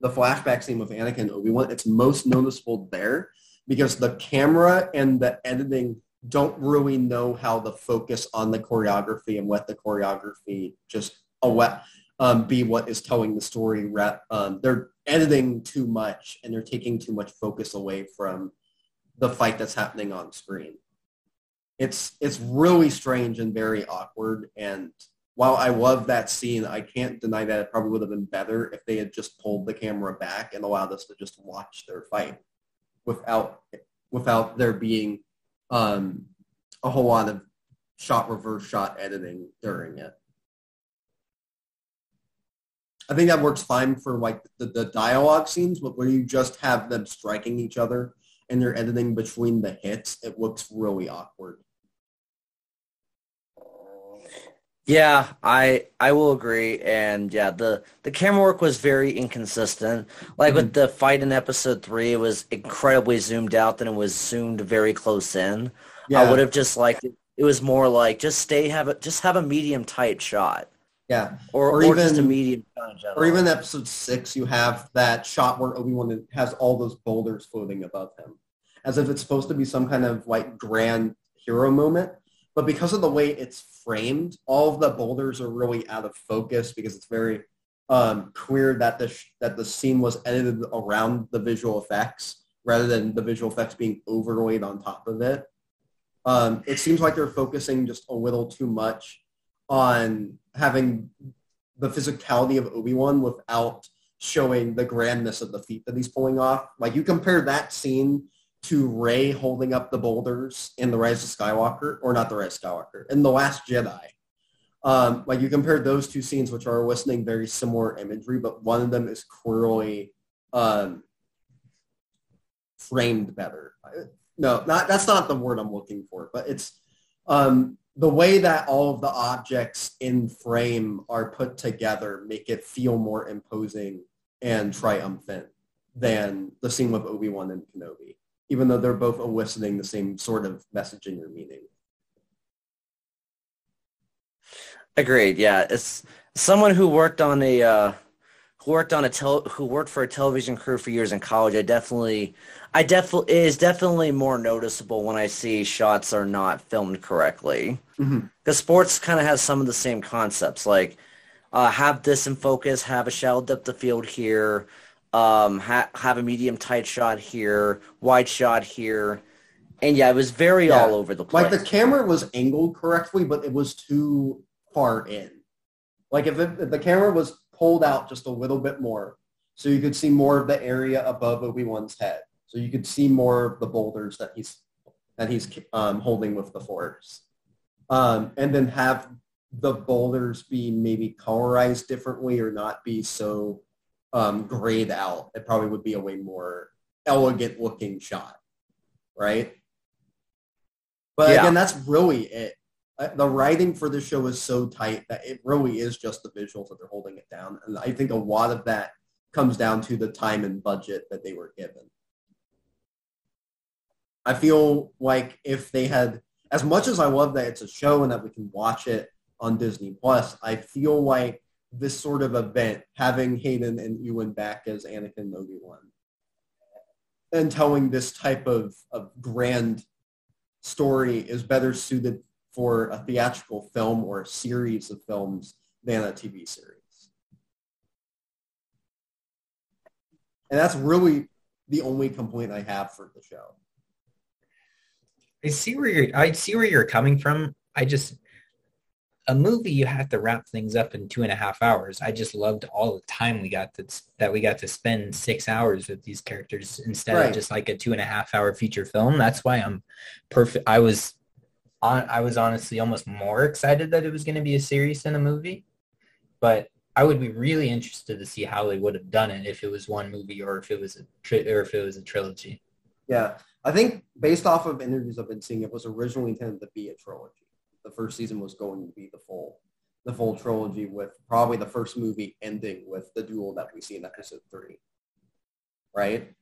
the flashback scene with Anakin and Obi-Wan, it's most noticeable there because the camera and the editing don't really know how to focus on the choreography and let the choreography just be what is telling the story. They're editing too much, and they're taking too much focus away from the fight that's happening on screen. It's really strange and very awkward, and while I love that scene, I can't deny that it probably would have been better if they had just pulled the camera back and allowed us to just watch their fight without there being a whole lot of reverse shot editing during it. I think that works fine for like the dialogue scenes, but where you just have them striking each other and they're editing between the hits, it looks really awkward. Yeah, I will agree, and yeah, the camera work was very inconsistent. Like with the fight in episode 3, it was incredibly zoomed out, then it was zoomed very close in. Yeah. I would have just liked it was more like just have a medium tight shot. Yeah, or even just a medium shot in general. Or even episode 6, you have that shot where Obi-Wan has all those boulders floating above him, as if it's supposed to be some kind of like grand hero moment. But because of the way it's framed, all of the boulders are really out of focus because it's very clear that the scene was edited around the visual effects rather than the visual effects being overlaid on top of it. It seems like they're focusing just a little too much on having the physicality of Obi-Wan without showing the grandness of the feat that he's pulling off. Like you compare that scene to Rey holding up the boulders in The Rise of Skywalker, or not The Rise of Skywalker, in The Last Jedi. Like you compare those two scenes, which are eliciting very similar imagery, but one of them is clearly framed better. That's not the word I'm looking for, but it's the way that all of the objects in frame are put together make it feel more imposing and triumphant than the scene with Obi-Wan and Kenobi, even though they're both eliciting the same sort of messaging or meaning. Agreed. Yeah, it's someone who worked on a who worked for a television crew for years in college. It is definitely more noticeable when I see shots are not filmed correctly. Mm-hmm. Because sports kind of has some of the same concepts, like have this in focus, have a shallow depth of field here. Have a medium tight shot here, wide shot here. And yeah, it was very all over the place. Like the camera was angled correctly, but it was too far in. Like if the camera was pulled out just a little bit more, so you could see more of the area above Obi-Wan's head. So you could see more of the boulders that he's holding with the Force. And then have the boulders be maybe colorized differently or not be so grayed out. It probably would be a way more elegant looking shot, right? But again, that's really it. The writing for this show is so tight that it really is just the visuals that they're holding it down. And I think a lot of that comes down to the time and budget that they were given. I feel like if they had, as much as I love that it's a show and that we can watch it on Disney Plus, I feel like this sort of event, having Hayden and Ewan back as Anakin and Obi-Wan, and telling this type of grand story is better suited for a theatrical film or a series of films than a TV series. And that's really the only complaint I have for the show. I see where you're coming from. A movie, you have to wrap things up in 2.5 hours. I just loved all the time we got to spend 6 hours with these characters instead of just like a 2.5 hour feature film. That's why I'm perfect. I was honestly almost more excited that it was going to be a series than a movie, but I would be really interested to see how they would have done it if it was one movie or if it was a trilogy. Yeah, I think based off of interviews I've been seeing, it was originally intended to be a trilogy. The first season was going to be the full trilogy, with probably the first movie ending with the duel that we see in episode 3, right?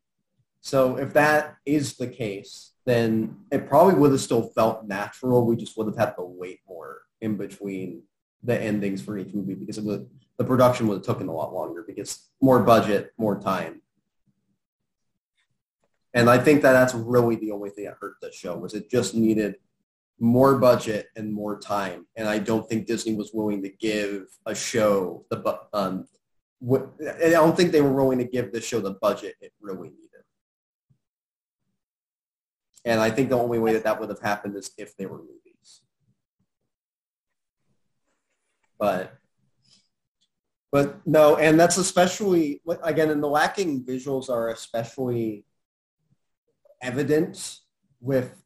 So if that is the case, then it probably would have still felt natural. We just would have had to wait more in between the endings for each movie because the production would have taken a lot longer because more budget, more time. And I think that's really the only thing that hurt the show was it just needed more budget and more time, and I don't think Disney was willing to give a show I don't think they were willing to give this show the budget it really needed. And I think the only way that would have happened is if they were movies. But no, and that's especially again, and the lacking visuals are especially evident with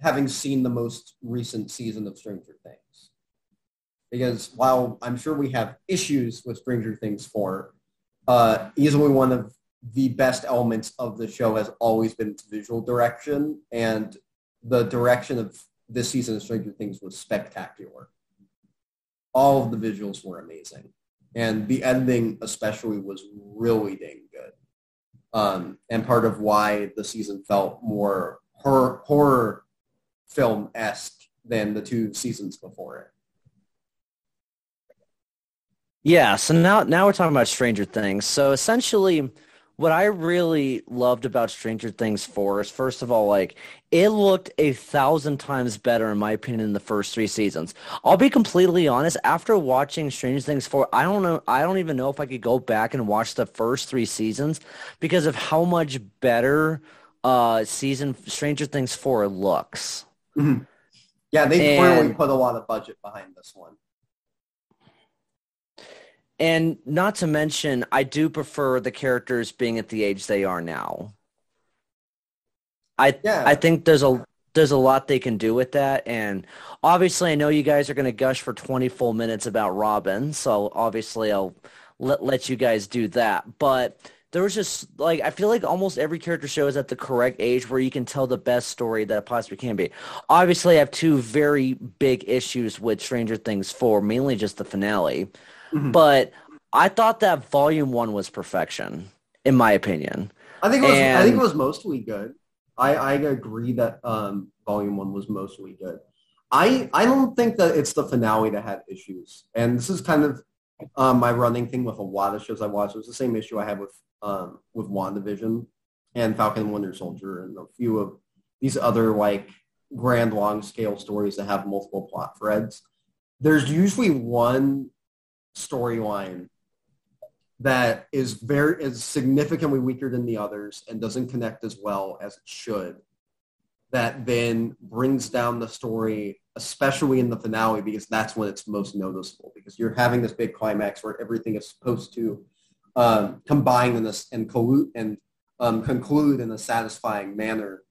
having seen the most recent season of Stranger Things. Because while I'm sure we have issues with Stranger Things 4, easily one of the best elements of the show has always been its visual direction, and the direction of this season of Stranger Things was spectacular. all of the visuals were amazing. And the ending especially was really dang good. And part of why the season felt more horror film-esque than the two seasons before it. Yeah, so now we're talking about Stranger Things. So essentially, what I really loved about Stranger Things 4 is, first of all, like, it looked 1,000 times better, in my opinion, in the first three seasons. I'll be completely honest. After watching Stranger Things 4, I don't even know if I could go back and watch the first three seasons because of how much better Stranger Things 4 looks. Mm-hmm. Yeah, they clearly put a lot of budget behind this one. And not to mention, I do prefer the characters being at the age they are now. I think there's a lot they can do with that. And obviously, I know you guys are going to gush for 20 full minutes about Robin, so obviously I'll let you guys do that. But there was just, like, I feel like almost every character show is at the correct age where you can tell the best story that it possibly can be. Obviously, I have two very big issues with Stranger Things 4, mainly just the finale. Mm-hmm. But I thought that Volume 1 was perfection, in my opinion. I think it was mostly good. I agree that Volume 1 was mostly good. I don't think that it's the finale that had issues. And this is kind of my running thing with a lot of shows I watch. It was the same issue I had with WandaVision and Falcon and Winter Soldier and a few of these other, like, grand long-scale stories that have multiple plot threads. There's usually one storyline that is significantly weaker than the others and doesn't connect as well as it should, that then brings down the story, especially in the finale, because that's when it's most noticeable, because you're having this big climax where everything is supposed to combine in this and conclude in a satisfying manner.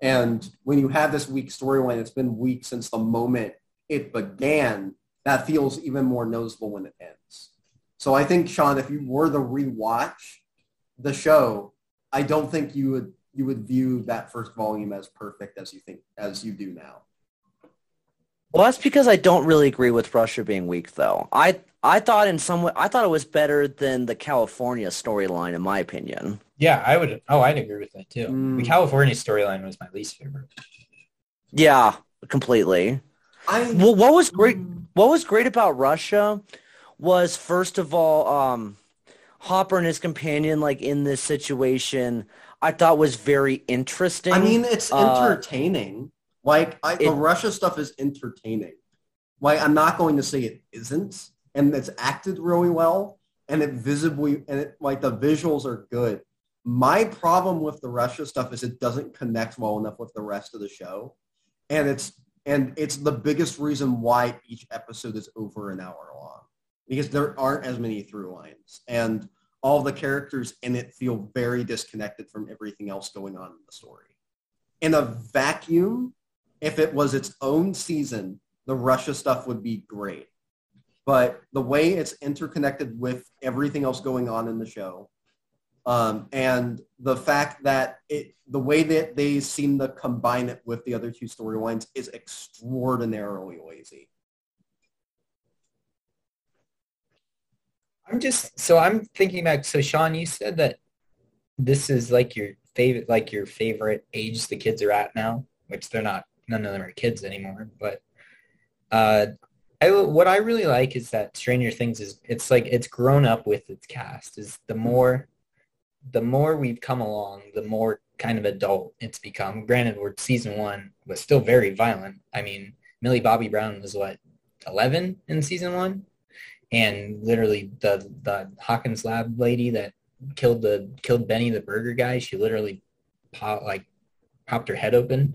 And when you have this weak storyline, it's been weak since the moment it began, that feels even more noticeable when it ends. So I think, Sean, if you were to rewatch the show, I don't think you would view that first volume as perfect as you do now. Well, that's because I don't really agree with Russia being weak, though. I thought in some way, I thought it was better than the California storyline, in my opinion. Yeah, I would. Oh, I'd agree with that too. The California storyline was my least favorite. Yeah, completely. What was great about Russia was, first of all, Hopper and his companion, like, in this situation, I thought was very interesting. I mean, it's entertaining. The Russia stuff is entertaining. Like, I'm not going to say it isn't, and it's acted really well, and the visuals are good. My problem with the Russia stuff is it doesn't connect well enough with the rest of the show, and it's the biggest reason why each episode is over an hour long, because there aren't as many through lines, and all the characters in it feel very disconnected from everything else going on in the story. In a vacuum, if it was its own season, the Russia stuff would be great. But the way it's interconnected with everything else going on in the show, and the fact that the way that they seem to combine it with the other two storylines is extraordinarily lazy. So Sean, you said that this is your favorite age the kids are at now, which they're not, none of them are kids anymore, but what I really like is that Stranger Things is, it's like it's grown up with its cast. Is the more we've come along, the more kind of adult it's become. Granted, season one was still very violent. I mean, Millie Bobby Brown was, 11 in season one? And literally the Hawkins Lab lady that killed Benny the burger guy, she literally popped her head open.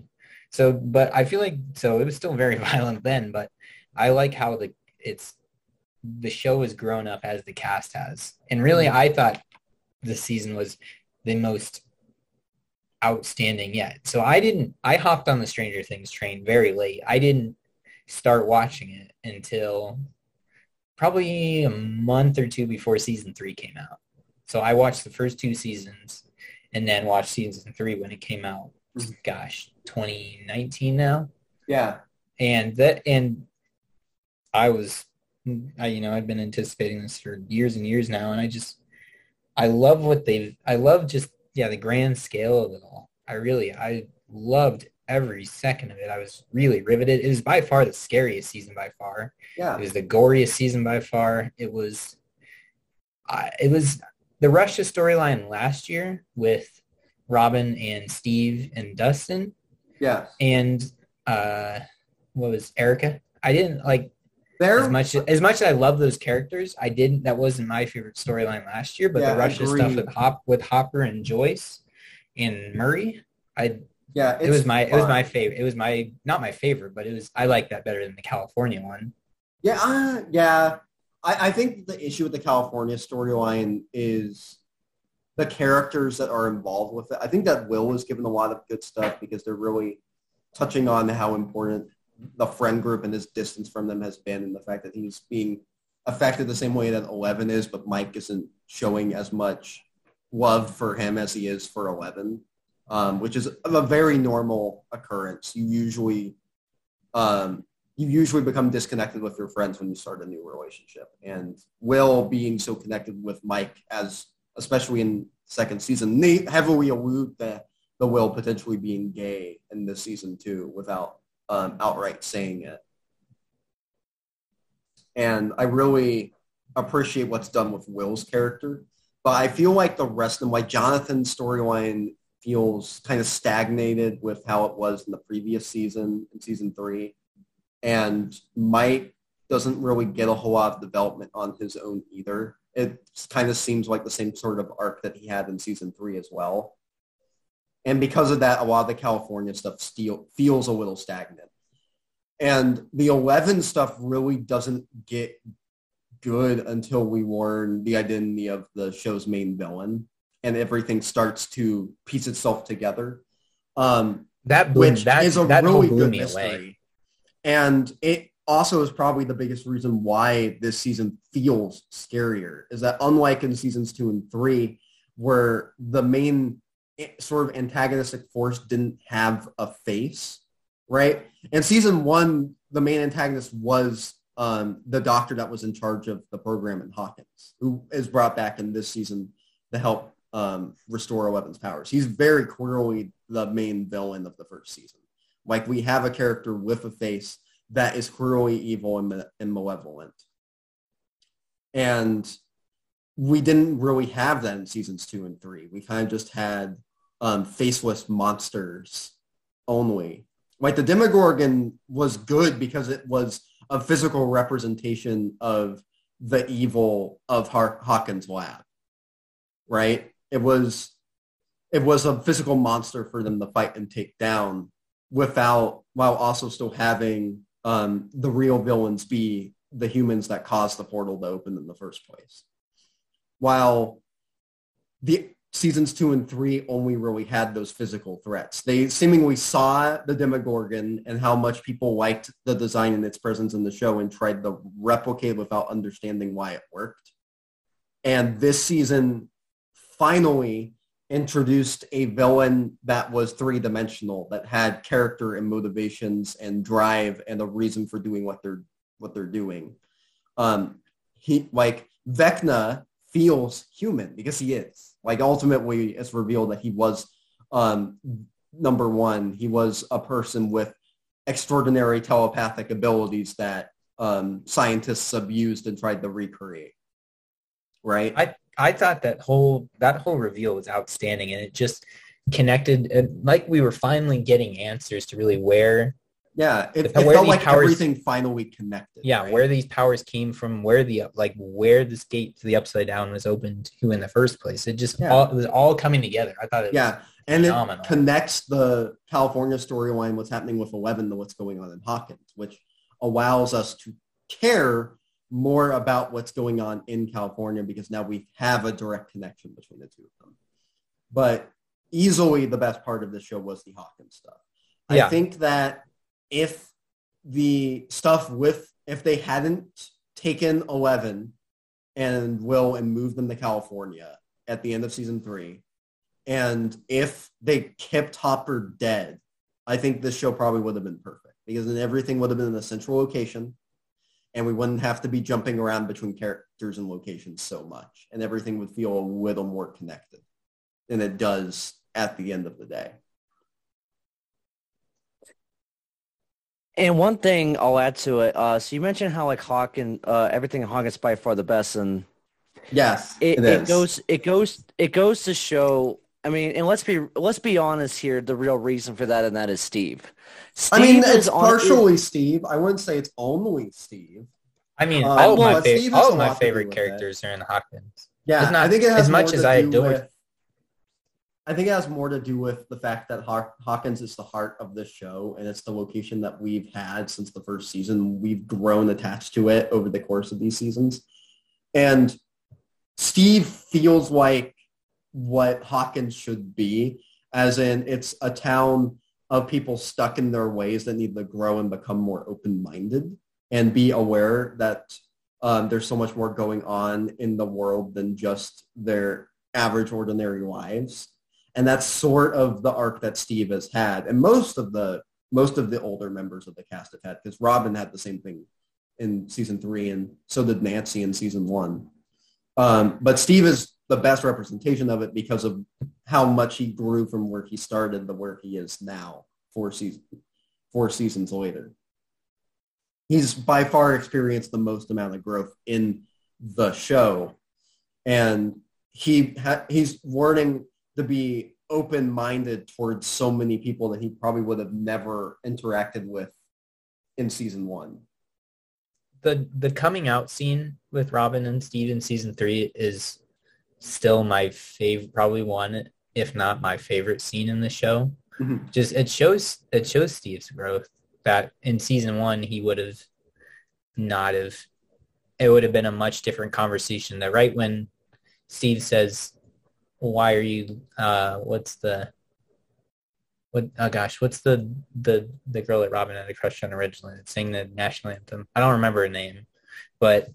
So, but I feel like, so it was still very violent then, but I like how the show has grown up as the cast has. And really, I thought this season was the most outstanding yet. So I hopped on the Stranger Things train very late. I didn't start watching it until probably a month or two before season 3 came out. So I watched the first two seasons and then watched season 3 when it came out. Gosh, 2019 now. Yeah. And I was I've been anticipating this for years and years now, and I love the grand scale of it all. I loved every second of it. I was really riveted. It was by far the scariest season by far. Yeah. It was the goriest season by far. It was the rush to storyline last year with Robin and Steve and Dustin. Yeah. And what was Erica? I didn't like as much as I love those characters. That wasn't my favorite storyline last year, but the rush to stuff with Hopper and Joyce and Murray, it was my favorite. It was I like that better than the California one. Yeah. I think the issue with the California storyline is the characters that are involved with it. I think that Will was given a lot of good stuff because they're really touching on how important the friend group and his distance from them has been, and the fact that he's being affected the same way that Eleven is, but Mike isn't showing as much love for him as he is for Eleven, which is a very normal occurrence. You usually become disconnected with your friends when you start a new relationship. And Will being so connected with Mike, as especially in second season, they heavily allude to the Will potentially being gay in this season too, without outright saying it. And I really appreciate what's done with Will's character. But I feel like the rest of them, like Jonathan's storyline feels kind of stagnated with how it was in the previous season, in season 3. And Mike doesn't really get a whole lot of development on his own either. It kind of seems like the same sort of arc that he had in season 3 as well. And because of that, a lot of the California stuff still feels a little stagnant. And the 11 stuff really doesn't get good until we learn the identity of the show's main villain, and everything starts to piece itself together. That really blew me away. And it also is probably the biggest reason why this season feels scarier, is that unlike in seasons 2 and 3, where the main sort of antagonistic force didn't have a face, right? In season 1, the main antagonist was the doctor that was in charge of the program in Hawkins, who is brought back in this season to help restore Eleven's powers. He's very clearly the main villain of the first season. Like, we have a character with a face that is cruelly evil and malevolent. And we didn't really have that in seasons 2 and 3. We kind of just had faceless monsters only. Like, the Demogorgon was good because it was a physical representation of the evil of Hawkins Lab, right? It was a physical monster for them to fight and take down, while also still having the real villains be the humans that caused the portal to open in the first place. While the seasons 2 and 3 only really had those physical threats. They seemingly saw the Demogorgon and how much people liked the design and its presence in the show and tried to replicate without understanding why it worked. And this season finally introduced a villain that was three-dimensional, that had character and motivations and drive and a reason for doing what they're doing. Vecna feels human because he is. Like, ultimately, it's revealed that he was number one. He was a person with extraordinary telepathic abilities that scientists abused and tried to recreate. Right. I thought that whole reveal was outstanding, and it just connected, and like we were finally getting answers to really where. Yeah, it felt like powers, everything finally connected. Yeah, right? Where these powers came from, where this gate to the upside down was opened to in the first place. It was all coming together. I thought it was phenomenal. And it connects the California storyline, what's happening with Eleven, to what's going on in Hawkins, which allows us to care more about what's going on in California, because now we have a direct connection between the two of them. But easily the best part of the show was the Hawkins stuff. Yeah. I think that if they hadn't taken Eleven and Will and moved them to California at the end of season 3, and if they kept Hopper dead, I think this show probably would have been perfect, because then everything would have been in a central location. and we wouldn't have to be jumping around between characters and locations so much, and everything would feel a little more connected than it does at the end of the day. And one thing I'll add to it, so you mentioned how like Hawk and everything in Hawk is by far the best, and yes, it goes to show. I mean, and let's be honest here. The real reason for that, and that is Steve. Steve, I mean, it's partially Steve. I wouldn't say it's only Steve. I mean, all of my favorite characters are in Hawkins. Yeah, I think it has as much as I adore. I think it has more to do with the fact that Hawkins is the heart of this show, and it's the location that we've had since the first season. We've grown attached to it over the course of these seasons. And Steve feels like what Hawkins should be, as in it's a town of people stuck in their ways that need to grow and become more open-minded and be aware that there's so much more going on in the world than just their average, ordinary lives. And that's sort of the arc that Steve has had, and most of the older members of the cast have had, because Robin had the same thing in season 3, and so did Nancy in season 1. But Steve is the best representation of it because of how much he grew from where he started to where he is now, four seasons later. He's by far experienced the most amount of growth in the show, and he's learning to be open-minded towards so many people that he probably would have never interacted with in season 1. The coming out scene with Robin and Steve in season 3 is still my favorite, probably one, if not my favorite scene in the show. Mm-hmm. Just it shows Steve's growth that in season 1 he would have not have. It would have been a much different conversation. That right when Steve says, why are you what's the girl that Robin had a crush on originally that sang the national anthem? I don't remember her name, but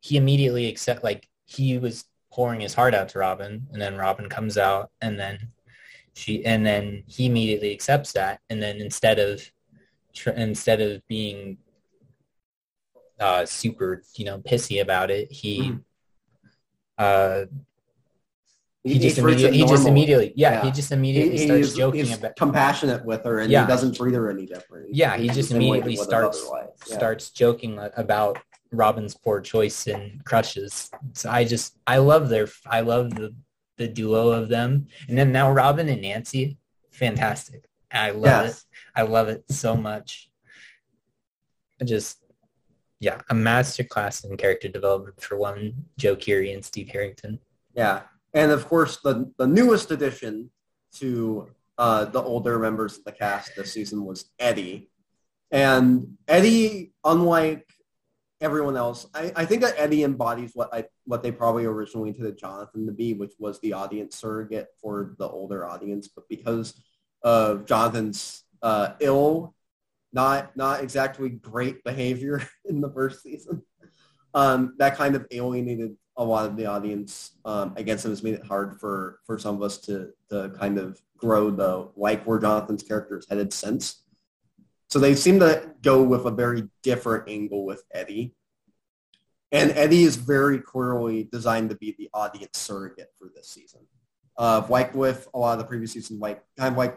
he immediately accept, like, he was pouring his heart out to Robin, and then Robin comes out, and then he immediately accepts that, and then instead of being super pissy about it, he just immediately starts joking about, compassionate with her, and he doesn't treat her any different. Yeah, he just immediately starts joking about Robin's poor choice and crushes. So I love the duo of them, and then now Robin and Nancy, fantastic. I love it so much. Yeah, a masterclass in character development for one, Joe Keery and Steve Harrington. Yeah, and of course the newest addition to the older members of the cast this season was Eddie. And Eddie, unlike everyone else, I think that Eddie embodies what they probably originally intended Jonathan to be, which was the audience surrogate for the older audience. But because of Jonathan's ill, not exactly great behavior in the first season, that kind of alienated a lot of the audience against him. Has made it hard for some of us to kind of grow the like where Jonathan's character is headed since. So they seem to go with a very different angle with Eddie. And Eddie is very clearly designed to be the audience surrogate for this season. Like with a lot of the previous seasons, like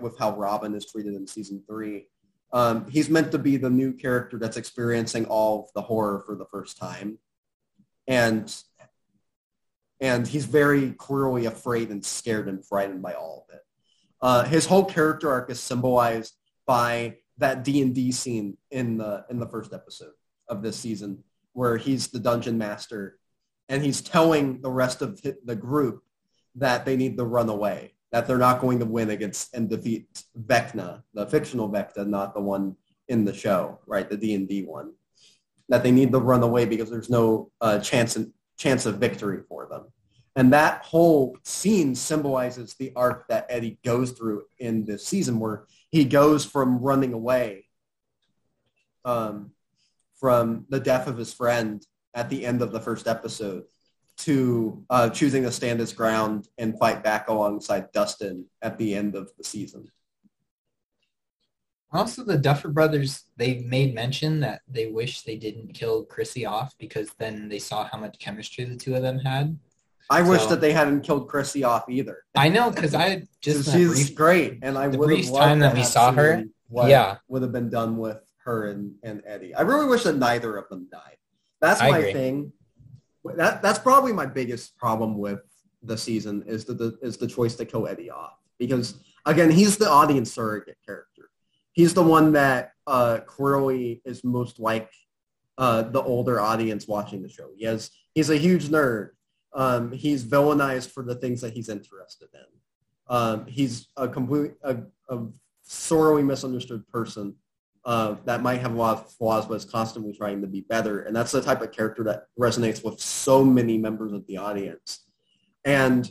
with how Robin is treated in season 3, he's meant to be the new character that's experiencing all of the horror for the first time. And he's very clearly afraid and scared and frightened by all of it. His whole character arc is symbolized by that D&D scene in the first episode of this season, where he's the dungeon master and he's telling the rest of the group that they need to run away, that they're not going to win against and defeat Vecna, the fictional Vecna, not the one in the show, right? The D&D one. That they need to run away because there's no chance of victory for them. And that whole scene symbolizes the arc that Eddie goes through in this season, where he goes from running away from the death of his friend at the end of the first episode to choosing to stand his ground and fight back alongside Dustin at the end of the season. Also, the Duffer Brothers, they made mention that they wish they didn't kill Chrissy off because then they saw how much chemistry the two of them had. I wish that they hadn't killed Chrissy off either. I know, because I just... she's great, and I would have loved time that we saw her, would have been done with her and Eddie. I really wish that neither of them died. That's my thing. That's probably my biggest problem with the season is the choice to kill Eddie off. Because, again, he's the audience surrogate character. He's the one that clearly is most like the older audience watching the show. He's a huge nerd. He's villainized for the things that he's interested in. He's a sorely misunderstood person that might have a lot of flaws, but is constantly trying to be better. And that's the type of character that resonates with so many members of the audience. And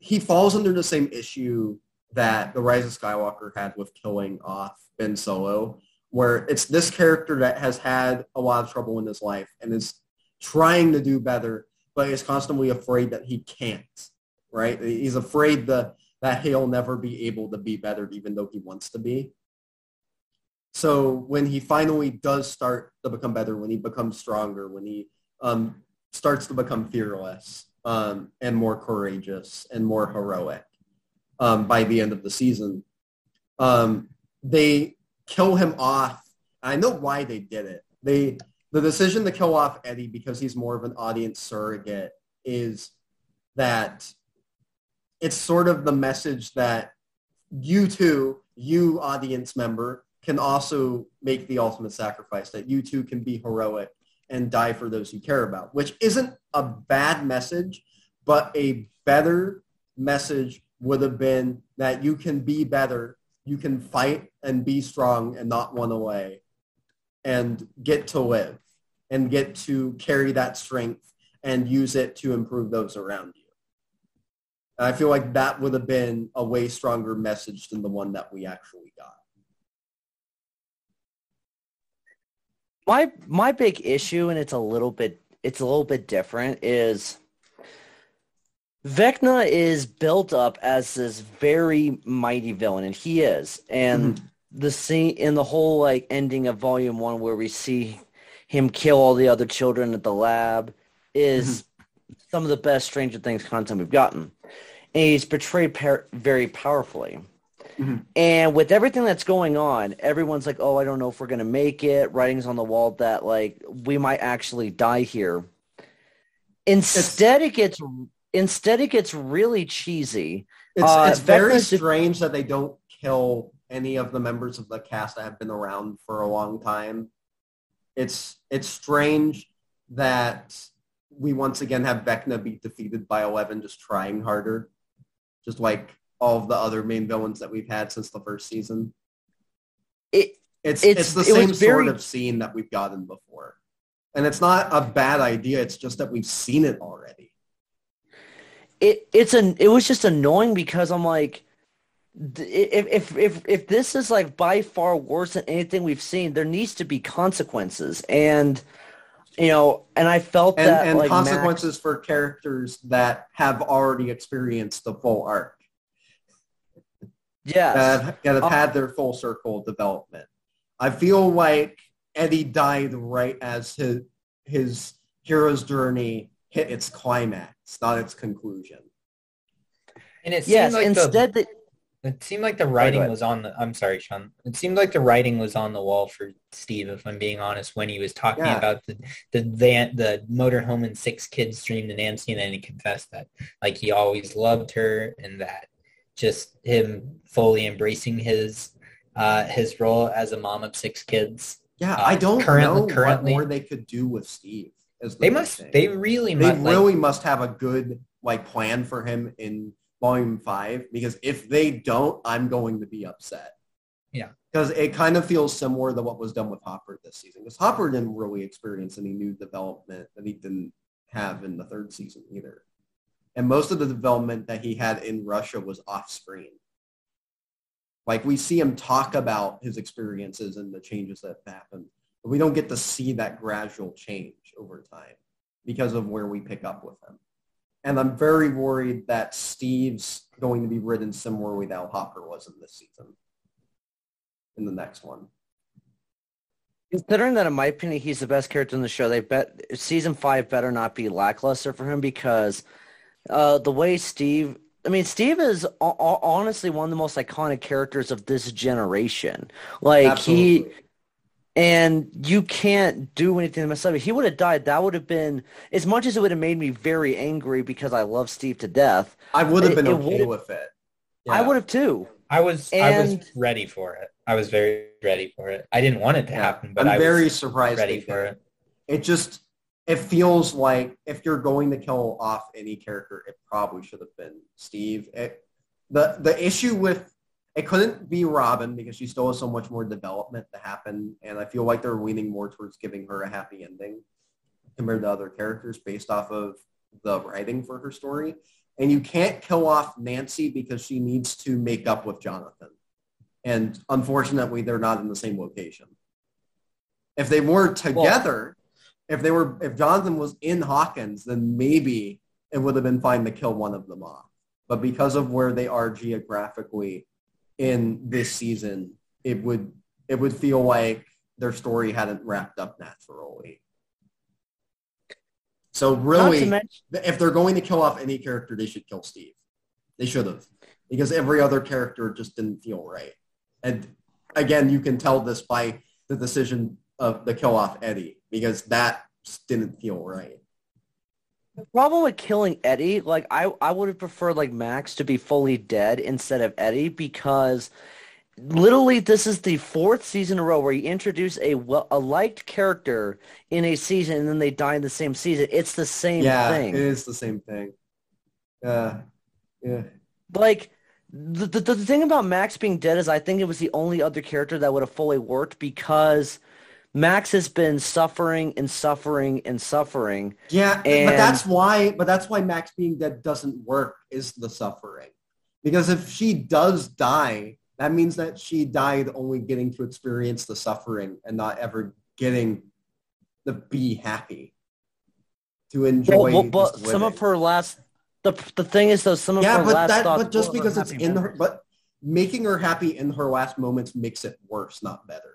he falls under the same issue that The Rise of Skywalker had with killing off Ben Solo, where it's this character that has had a lot of trouble in his life and is trying to do better, but is constantly afraid that he can't, right? He's afraid that he'll never be able to be better, even though he wants to be. So when he finally does start to become better, when he becomes stronger, when he starts to become fearless and more courageous and more heroic by the end of the season, they kill him off. I know why they did it. The decision to kill off Eddie because he's more of an audience surrogate is that it's sort of the message that you too, you audience member, can also make the ultimate sacrifice, that you too can be heroic and die for those you care about, which isn't a bad message, but a better message would have been that you can be better, you can fight and be strong and not run away, and get to live and get to carry that strength and use it to improve those around you. And I feel like that would have been a way stronger message than the one that we actually got. My big issue, and it's a little bit different, is Vecna is built up as this very mighty villain, and he is. And the scene in the whole ending of volume 1 where we see him kill all the other children at the lab is some of the best Stranger Things content we've gotten. And he's portrayed very powerfully. And with everything that's going on, everyone's like, oh, I don't know if we're going to make it. Writing's on the wall that we might actually die here. Instead, it gets really cheesy. It's very strange that they don't kill any of the members of the cast that have been around for a long time. It's strange that we once again have Vecna be defeated by Eleven just trying harder, just like all of the other main villains that we've had since the first season. It's the same sort of scene that we've gotten before. And it's not a bad idea, it's just that we've seen it already. It was just annoying because I'm like, if this is by far worse than anything we've seen, there needs to be consequences, and I felt that and consequences Max, for characters that have already experienced the full arc. Yes, that have had their full circle development. I feel like Eddie died right as his hero's journey hit its climax, not its conclusion. And it seems it seemed like the writing was on the... I'm sorry, Sean. It seemed like the writing was on the wall for Steve, if I'm being honest, when he was talking about the motorhome and 6 kids stream to Nancy, and then he confessed that he always loved her, and that just him fully embracing his role as a mom of 6 kids. Yeah, I don't know what more they could do with Steve. They really must have a good plan for him in Volume 5, because if they don't, I'm going to be upset. Yeah. Because it kind of feels similar to what was done with Hopper this season. Because Hopper didn't really experience any new development that he didn't have in the 3rd season either. And most of the development that he had in Russia was off-screen. We see him talk about his experiences and the changes that have happened, but we don't get to see that gradual change over time because of where we pick up with him. And I'm very worried that Steve's going to be written similarly that Hopper was in this season. in the next one. Considering that, in my opinion, he's the best character in the show, they bet season 5 better not be lackluster for him, because the way Steve... I mean, Steve is honestly one of the most iconic characters of this generation. Like, absolutely. He... And you can't do anything to mess up. If he would have died, that would have been, as much as it would have made me very angry because I love Steve to death, I would have been okay with it. Yeah. I would have too. I was ready for it. I was very ready for it. I didn't want it to happen, but I was very surprised. It just, it feels like if you're going to kill off any character, it probably should have been Steve. The issue with it couldn't be Robin because she still has so much more development to happen, and I feel like they're leaning more towards giving her a happy ending compared to other characters based off of the writing for her story. And you can't kill off Nancy because she needs to make up with Jonathan. And unfortunately, they're not in the same location. If they were together, if Jonathan was in Hawkins, then maybe it would have been fine to kill one of them off. But because of where they are geographically in this season, it would feel like their story hadn't wrapped up naturally. So really, if they're going to kill off any character, they should kill Steve. They should have, because every other character just didn't feel right. And again, you can tell this by the decision of the kill off Eddie, because that just didn't feel right. The problem with killing Eddie, like I would have preferred like Max to be fully dead instead of Eddie, because literally this is the 4th season in a row where you introduce a liked character in a season and then they die in the same season. It's the same thing. Yeah, it is the same thing. Yeah. Like the thing about Max being dead is I think it was the only other character that would have fully worked, because Max has been suffering. Yeah, but that's why Max being dead doesn't work, is the suffering. Because if she does die, that means that she died only getting to experience the suffering and not ever getting to be happy, to enjoy. But some of her last, the thing is though, some of her last thoughts. But just because it's in her, but making her happy in her last moments makes it worse, not better.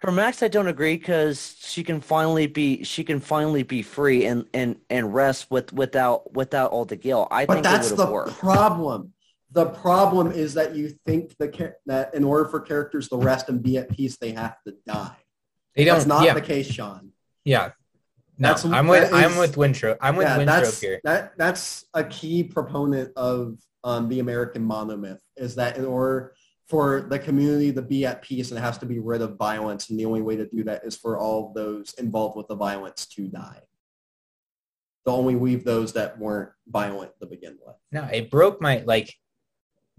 For Max, I don't agree, because she can finally be free and rest without all the guilt. I think that's the problem. The problem is that you think that in order for characters to rest and be at peace, they have to die. That's not the case, Sean. Yeah, no, I'm with Wintroub. I'm with Wintroub here. That's a key proponent of the American monomyth, is that in order for the community to be at peace, and it has to be rid of violence. And the only way to do that is for all those involved with the violence to die. They'll only leave those that weren't violent to begin with. No, it broke my,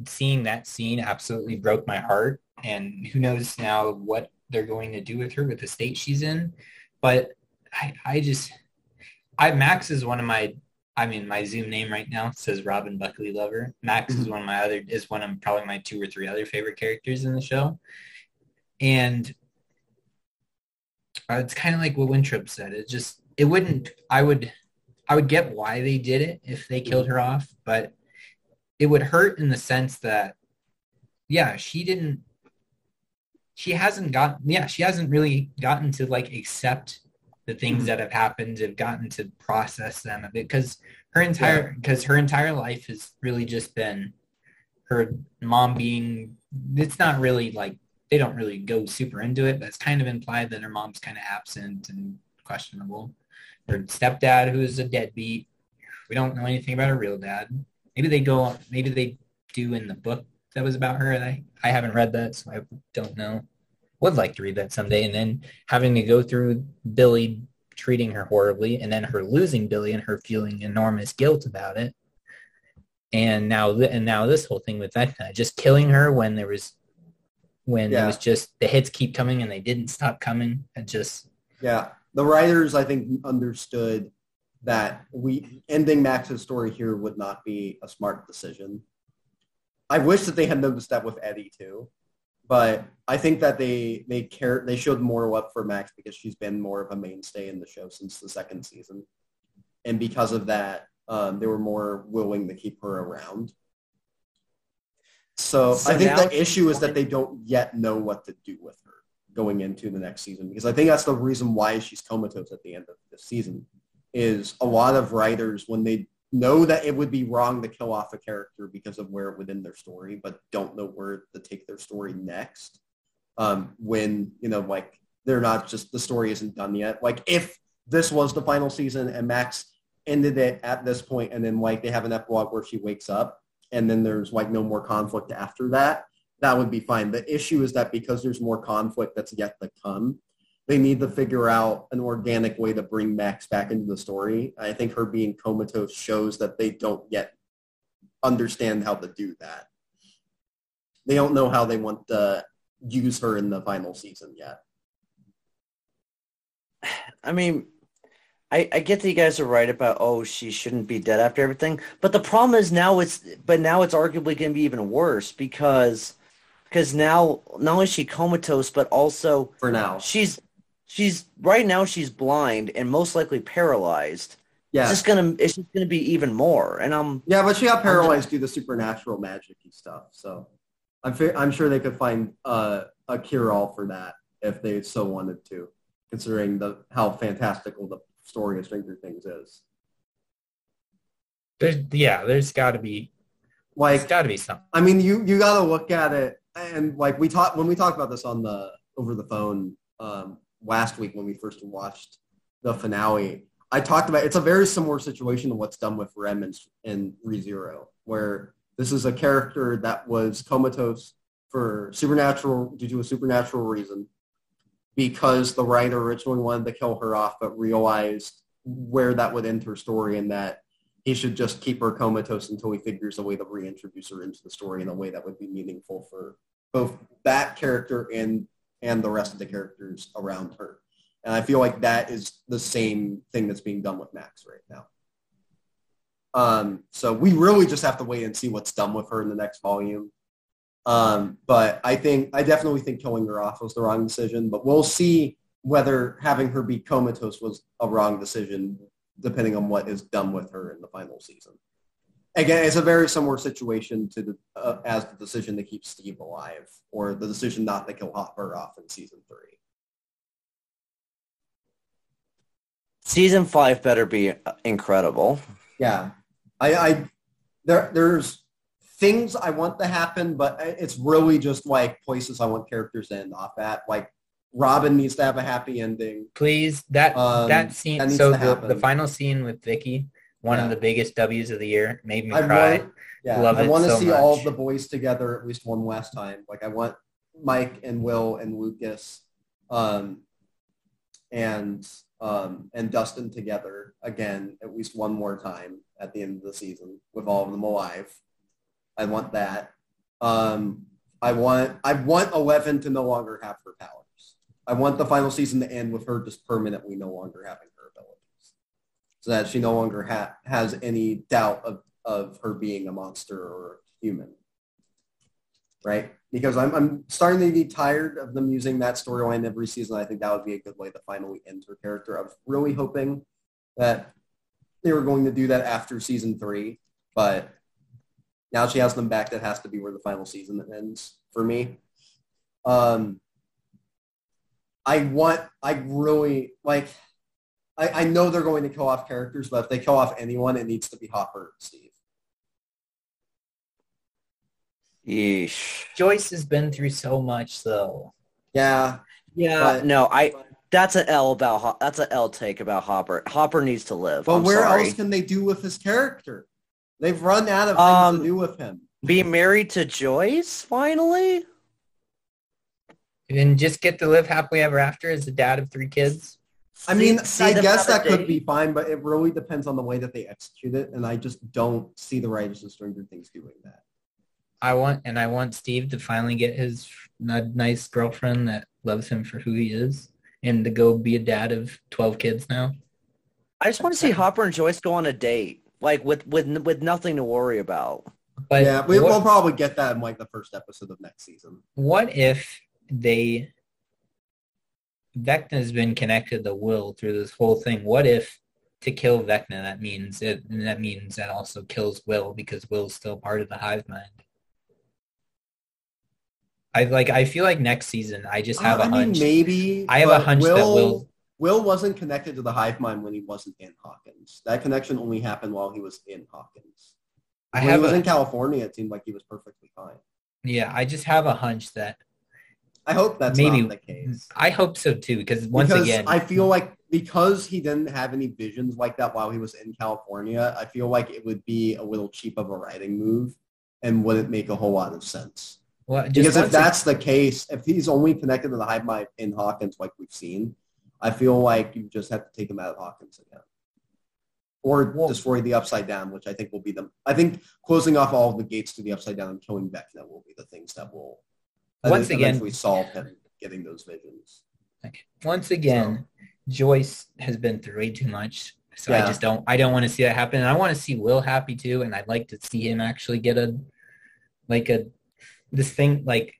seeing that scene absolutely broke my heart. And who knows now what they're going to do with her, with the state she's in. But I Max is one of my, my Zoom name right now says Robin Buckley Lover. Max is one of my other, is one of probably my 2 or 3 other favorite characters in the show. And it's kind of like what Wintroub said. I would get why they did it if they killed her off, but it would hurt in the sense that, she hasn't really gotten to accept the things that have happened, have gotten to process them a bit, because her entire life has really just been her mom being, it's not really they don't really go super into it, but it's kind of implied that her mom's kind of absent and questionable. Her stepdad, who's a deadbeat, we don't know anything about her real dad. Maybe they do in the book that was about her. I haven't read that, so I don't know. Would like to read that someday, and then having to go through Billy treating her horribly, and then her losing Billy and her feeling enormous guilt about it, and now this whole thing with Vecna, just killing her when it was just the hits keep coming and they didn't stop coming. The writers, I think, understood that ending Max's story here would not be a smart decision. I wish that they had noticed that with Eddie too. But I think that they showed more up for Max because she's been more of a mainstay in the show since the 2nd season. And because of that, they were more willing to keep her around. So I think the issue is that they don't yet know what to do with her going into the next season, because I think that's the reason why she's comatose at the end of the season, is a lot of writers, when they know that it would be wrong to kill off a character because of where it would end their story, but don't know where to take their story next, when, you know, like, they're not just, the story isn't done yet. Like, if this was the final season and Max ended it at this point, and then, like, they have an epilogue where she wakes up, and then there's, like, no more conflict after that, that would be fine. The issue is that because there's more conflict that's yet to come, they need to figure out an organic way to bring Max back into the story. I think her being comatose shows that they don't yet understand how to do that. They don't know how they want to use her in the final season yet. I mean, I get that you guys are right about, oh, she shouldn't be dead after everything, but the problem is now it's arguably going to be even worse, because now not only is she comatose, but also for now she's right now she's blind and most likely paralyzed. Yeah, it's just gonna be even more. And but she got paralyzed due to supernatural magic and stuff. So I'm sure they could find a cure-all for that if they so wanted to, considering how fantastical the story of Stranger Things is. There's got to be something. I mean, you got to look at it, and like we talked about this on the over the phone last week when we first watched the finale. I talked about it's a very similar situation to what's done with Rem and ReZero, where this is a character that was comatose due to a supernatural reason, because the writer originally wanted to kill her off, but realized where that would end her story and that he should just keep her comatose until he figures a way to reintroduce her into the story in a way that would be meaningful for both that character and the rest of the characters around her. And I feel like that is the same thing that's being done with Max right now. So we really just have to wait and see what's done with her in the next volume. But I definitely think killing her off was the wrong decision, but we'll see whether having her be comatose was a wrong decision depending on what is done with her in the final season. Again, it's a very similar situation to as the decision to keep Steve alive, or the decision not to kill Hopper off in season 3. Season 5 better be incredible. Yeah. There's things I want to happen, but it's really just like places I want characters to end off at. Like Robin needs to have a happy ending. Please, that scene. That so the final scene with Vicky, one of the biggest W's of the year, made me cry. I want to see all of the boys together at least one last time. Like I want Mike and Will and Lucas, and Dustin together again at least one more time at the end of the season with all of them alive. I want that. I want Eleven to no longer have her powers. I want the final season to end with her just permanently no longer having her abilities, so that she no longer has any doubt of her being a monster or a human, right? Because I'm starting to be tired of them using that storyline every season. I think that would be a good way to finally end her character. I was really hoping that they were going to do that after season 3, but now she has them back. That has to be where the final season ends for me. I know they're going to kill off characters, but if they kill off anyone, it needs to be Hopper and Steve. Yeesh. Joyce has been through so much, though. Yeah. Yeah. That's an L take about Hopper. Hopper needs to live. But else can they do with his character? They've run out of things to do with him. Be married to Joyce, finally? And then just get to live happily ever after as the dad of 3 kids? I guess that could be fine, but it really depends on the way that they execute it, and I just don't see the writers of Stranger Things doing that. I want Steve to finally get his nice girlfriend that loves him for who he is, and to go be a dad of 12 kids now. I just want to see Hopper and Joyce go on a date. Like with nothing to worry about. But yeah, we'll probably get that in like the first episode of next season. What if Vecna's been connected to Will through this whole thing? What if to kill Vecna that means that also kills Will, because Will's still part of the hive mind? I feel like next season I just have a hunch. Maybe I have a hunch that Will wasn't connected to the hive mind when he wasn't in Hawkins. That connection only happened while he was in Hawkins. When he was in California, it seemed like he was perfectly fine. Yeah, I just have a hunch that. I hope that's not the case. I hope so too, because I feel like because he didn't have any visions like that while he was in California, I feel like it would be a little cheap of a writing move and wouldn't make a whole lot of sense. Well, because if that's the case, if he's only connected to the hive mind in Hawkins like we've seen, I feel like you just have to take him out of Hawkins again. Or destroy the Upside Down, which I think will be the... I think closing off all of the gates to the Upside Down and killing Vecna will be the things that will... Once again... we solve him getting those visions. Okay. Once again, Joyce has been through way too much. So yeah. I don't want to see that happen. And I want to see Will happy too. And I'd like to see him actually get this thing, like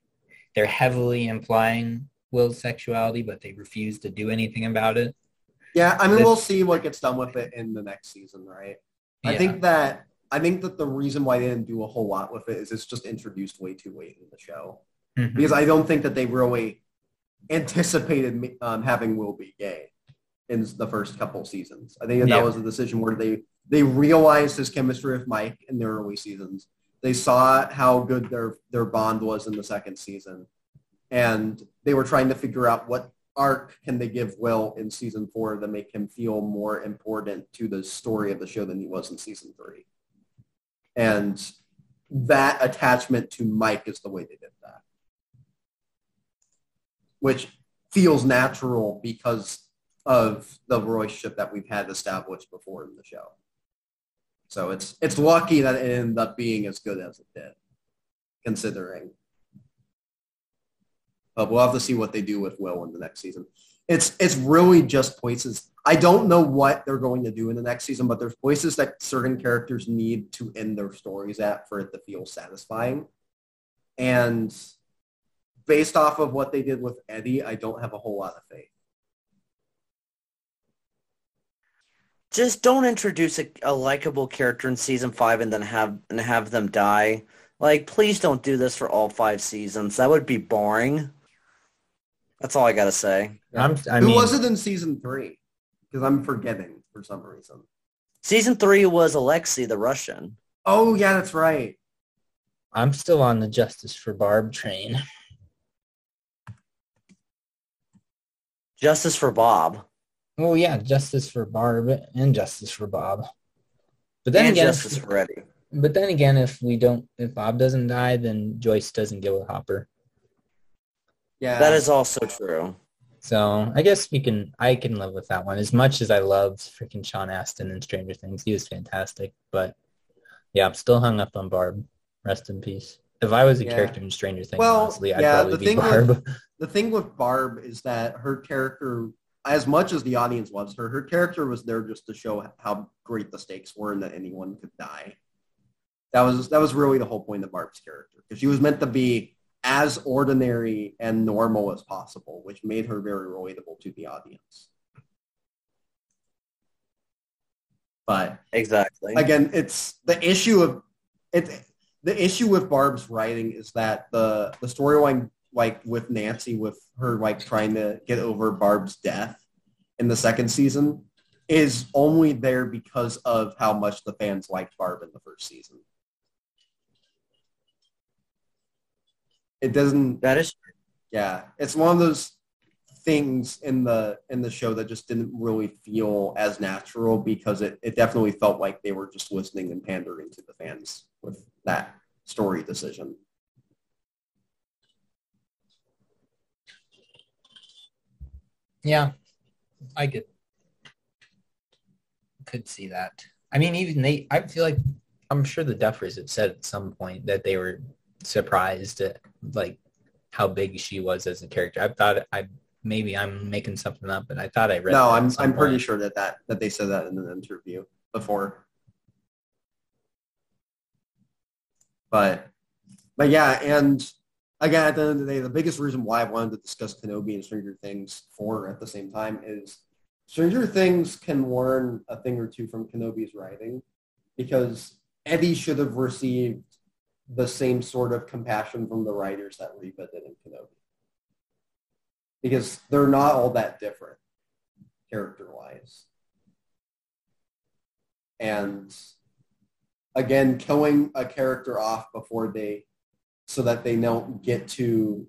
they're heavily implying Will's sexuality, but they refuse to do anything about it. Yeah, I mean, we'll see what gets done with it in the next season, right? Yeah. I think that the reason why they didn't do a whole lot with it is it's just introduced way too late in the show. Mm-hmm. Because I don't think that they really anticipated having Will be gay in the first couple seasons. I think that was a decision where they realized his chemistry with Mike in their early seasons. They saw how good their bond was in the second season. And they were trying to figure out what arc can they give Will in season 4 to make him feel more important to the story of the show than he was in season 3. And that attachment to Mike is the way they did that. Which feels natural because of the relationship that we've had established before in the show. So it's lucky that it ended up being as good as it did, considering. But we'll have to see what they do with Will in the next season. It's really just places. I don't know what they're going to do in the next season, but there's places that certain characters need to end their stories at for it to feel satisfying. And based off of what they did with Eddie, I don't have a whole lot of faith. Just don't introduce a likable character in season 5 and then have them die. Like, please don't do this for all 5 seasons. That would be boring. That's all I gotta say. Who was it in season 3? Because I'm forgetting for some reason. Season 3 was Alexei the Russian. Oh yeah, that's right. I'm still on the Justice for Barb train. Justice for Bob. Oh yeah, Justice for Barb and Justice for Bob. But then again, Justice for Eddie. But then again, if Bob doesn't die, then Joyce doesn't deal with Hopper. Yeah, that is also true. So I guess I can live with that one. As much as I loved freaking Sean Astin in Stranger Things, he was fantastic. But yeah, I'm still hung up on Barb. Rest in peace. If I was a character in Stranger Things, honestly, I'd probably be Barb. The thing with Barb is that her character, as much as the audience loves her, her character was there just to show how great the stakes were and that anyone could die. That was really the whole point of Barb's character, because she was meant to be as ordinary and normal as possible, which made her very relatable to the audience. But exactly, again, the issue with Barb's writing is that the storyline, like with Nancy, with her like trying to get over Barb's death in the second season, is only there because of how much the fans liked Barb in the first season. It doesn't... That is true. Yeah. It's one of those things in the show that just didn't really feel as natural, because it definitely felt like they were just listening and pandering to the fans with that story decision. Yeah, I could see that. I mean, even I feel like, I'm sure the Duffers have said at some point that they were surprised at like how big she was as a character. I thought maybe I'm making something up, but I thought I read. No, I'm pretty sure that they said that in an interview before. But yeah, and. Again, at the end of the day, the biggest reason why I wanted to discuss Kenobi and Stranger Things 4 at the same time is Stranger Things can learn a thing or two from Kenobi's writing, because Eddie should have received the same sort of compassion from the writers that Reva did in Kenobi. Because they're not all that different, character-wise. And again, killing a character off before they, so that they don't get to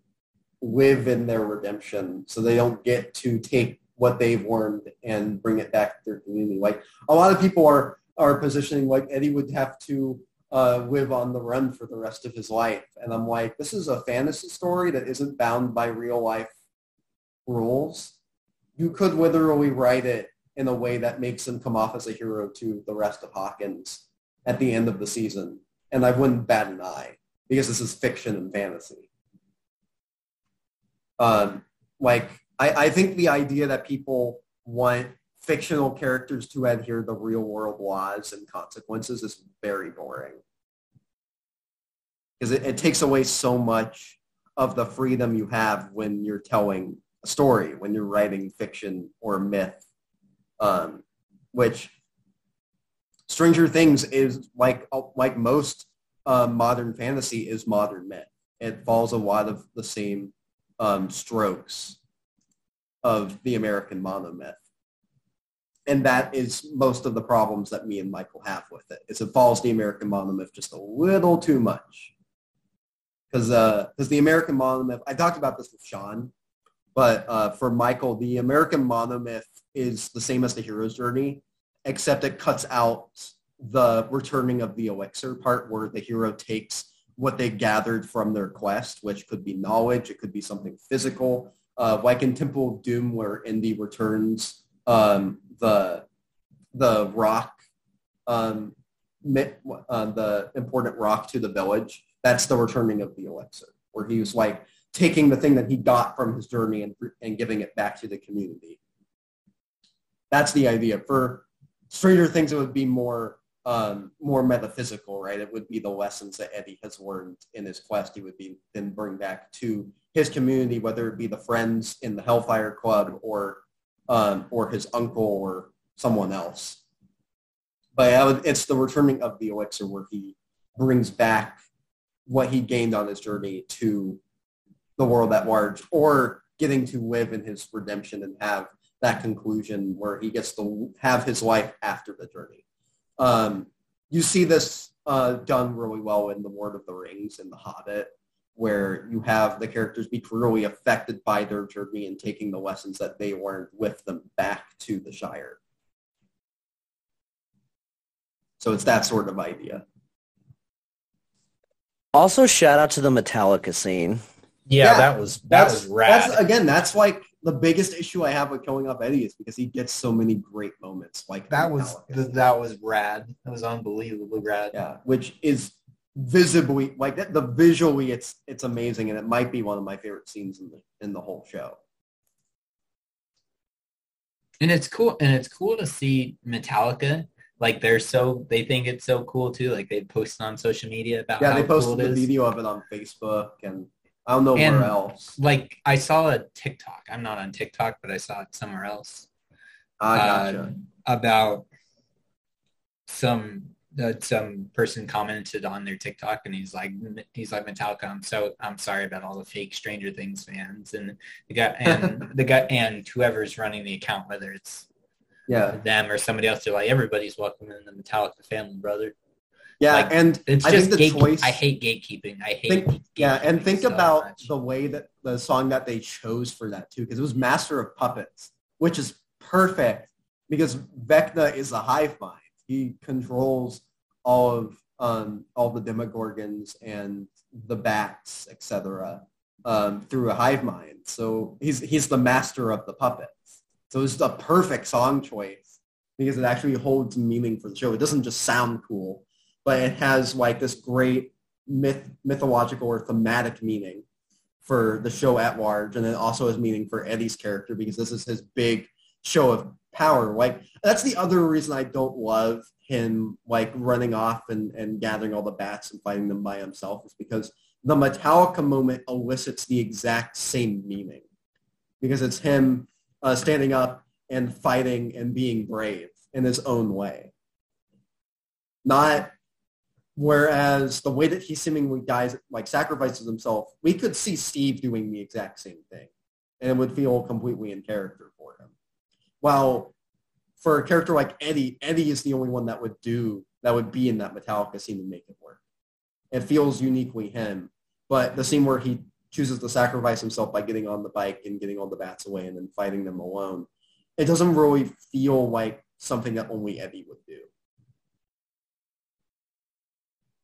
live in their redemption, so they don't get to take what they've learned and bring it back to their community. Like, a lot of people are positioning like Eddie would have to live on the run for the rest of his life. And I'm like, this is a fantasy story that isn't bound by real life rules. You could literally write it in a way that makes him come off as a hero to the rest of Hawkins at the end of the season. And I wouldn't bat an eye, because this is fiction and fantasy. I think the idea that people want fictional characters to adhere to real world laws and consequences is very boring. Because it takes away so much of the freedom you have when you're telling a story, when you're writing fiction or myth. Which Stranger Things is like most modern fantasy is modern myth. It follows a lot of the same strokes of the American monomyth, and that is most of the problems that me and Michael have with it. Is it follows the American monomyth just a little too much, because the American monomyth. I talked about this with Sean, but for Michael, the American monomyth is the same as the hero's journey, except it cuts out the returning of the elixir part where the hero takes what they gathered from their quest, which could be knowledge, it could be something physical, like in Temple of Doom where Indy returns the rock, the important rock to the village. That's the returning of the elixir, where he was like taking the thing that he got from his journey and giving it back to the community. That's the idea. For Stranger Things, it would be more metaphysical, right? It would be the lessons that Eddie has learned in his quest. He would be then bring back to his community, whether it be the friends in the Hellfire Club or his uncle or someone else. But it's the returning of the elixir where he brings back what he gained on his journey to the world at large, or getting to live in his redemption and have that conclusion where he gets to have his life after the journey. You see this done really well in The Lord of the Rings and The Hobbit, where you have the characters be cruelly affected by their journey and taking the lessons that they learned with them back to the Shire. So it's that sort of idea. Also, shout out to the Metallica scene. Yeah, that was rad. That's like the biggest issue I have with killing off Eddie is because he gets so many great moments. Like that was rad. That was unbelievably rad. Yeah, which is visibly like that. Visually, it's amazing, and it might be one of my favorite scenes in the whole show. And it's cool. And it's cool to see Metallica. Like they think it's so cool too. Like they posted on social media about how cool it is. Yeah, they posted the video of it on Facebook and. I don't know where else. Like, I saw a TikTok. I'm not on TikTok, but I saw it somewhere else. Gotcha. About some person commented on their TikTok, and he's like, Metallica, I'm sorry about all the fake Stranger Things fans, and the guy and whoever's running the account, whether it's them or somebody else, they're like, everybody's welcome in the Metallica family, brother. Yeah, like, and it's just choice. I hate gatekeeping. Think about the way that the song that they chose for that too, because it was Master of Puppets, which is perfect because Vecna is a hive mind. He controls all the Demogorgons and the bats, etc., through a hive mind. So he's the master of the puppets. So it's the perfect song choice because it actually holds meaning for the show. It doesn't just sound cool, but it has like this great mythological or thematic meaning for the show at large. And it also has meaning for Eddie's character because this is his big show of power. Like that's the other reason I don't love him like running off and gathering all the bats and fighting them by himself is because the Metallica moment elicits the exact same meaning because it's him standing up and fighting and being brave in his own way. Not Whereas the way that he seemingly dies, like sacrifices himself, we could see Steve doing the exact same thing, and it would feel completely in character for him. While for a character like Eddie, Eddie is the only one that would be in that Metallica scene and make it work. It feels uniquely him. But the scene where he chooses to sacrifice himself by getting on the bike and getting all the bats away and then fighting them alone, it doesn't really feel like something that only Eddie would do.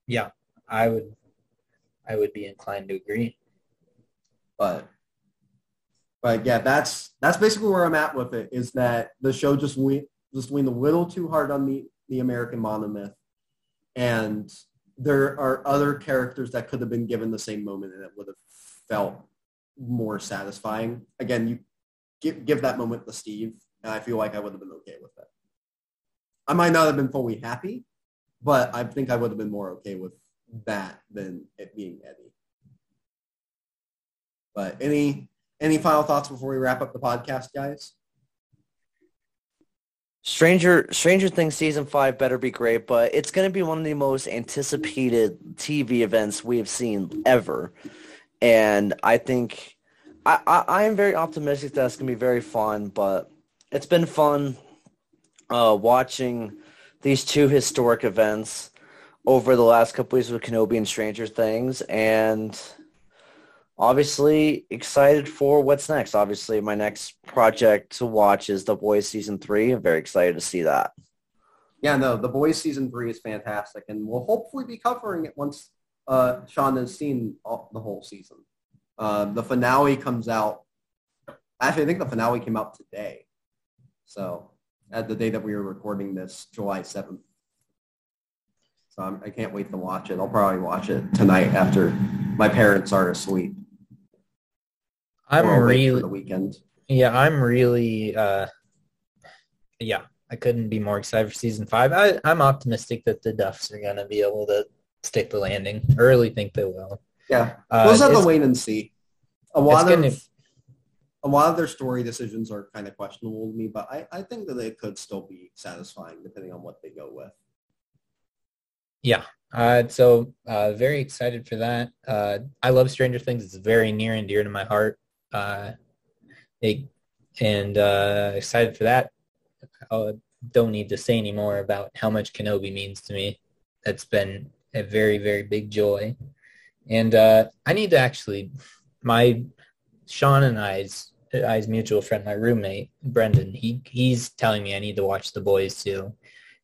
Yeah, I would be inclined to agree. But yeah, that's basically where I'm at with it, is that the show just leaned a little too hard on the American monomyth, and there are other characters that could have been given the same moment and it would have felt more satisfying. Again, you give that moment to Steve, and I feel like I would have been okay with that. I might not have been fully happy, but I think I would have been more okay with that than it being Eddie. But any final thoughts before we wrap up the podcast, guys? Stranger Things Season 5 better be great, but it's going to be one of the most anticipated TV events we have seen ever. And I think I am very optimistic that it's going to be very fun, but it's been fun watching these two historic events over the last couple weeks with Kenobi and Stranger Things, and obviously excited for what's next. Obviously, my next project to watch is The Boys Season 3. I'm very excited to see that. Yeah, no, The Boys Season 3 is fantastic, and we'll hopefully be covering it once Sean has seen the whole season. The finale comes out. Actually, I think the finale came out today. So at the day that we were recording this, July 7th. So I can't wait to watch it. I'll probably watch it tonight after my parents are asleep. For the weekend. Yeah, I'm really, I couldn't be more excited for Season 5. I'm optimistic that the Duffs are going to be able to stick the landing. I really think they will. Yeah, we'll just have to wait and see. A lot of their story decisions are kind of questionable to me, but I think that they could still be satisfying depending on what they go with. Yeah, so very excited for that. I love Stranger Things. It's very near and dear to my heart. Excited for that. I don't need to say any more about how much Kenobi means to me. That's been a very, very big joy. And I need to actually, Sean and I's mutual friend, my roommate, Brendan, he's telling me I need to watch The Boys too,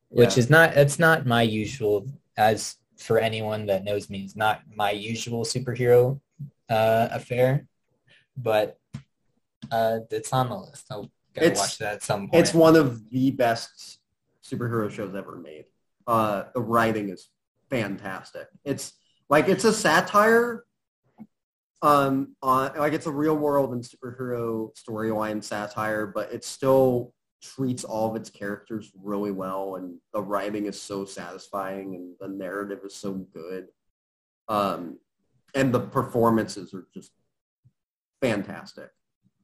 which is not my usual, as for anyone that knows me, it's not my usual superhero affair, but it's on the list. I'll watch that at some point. It's one of the best superhero shows ever made. The writing is fantastic. It's a satire. It's a real world and superhero storyline satire, but it still treats all of its characters really well, and the writing is so satisfying, and the narrative is so good, and the performances are just fantastic.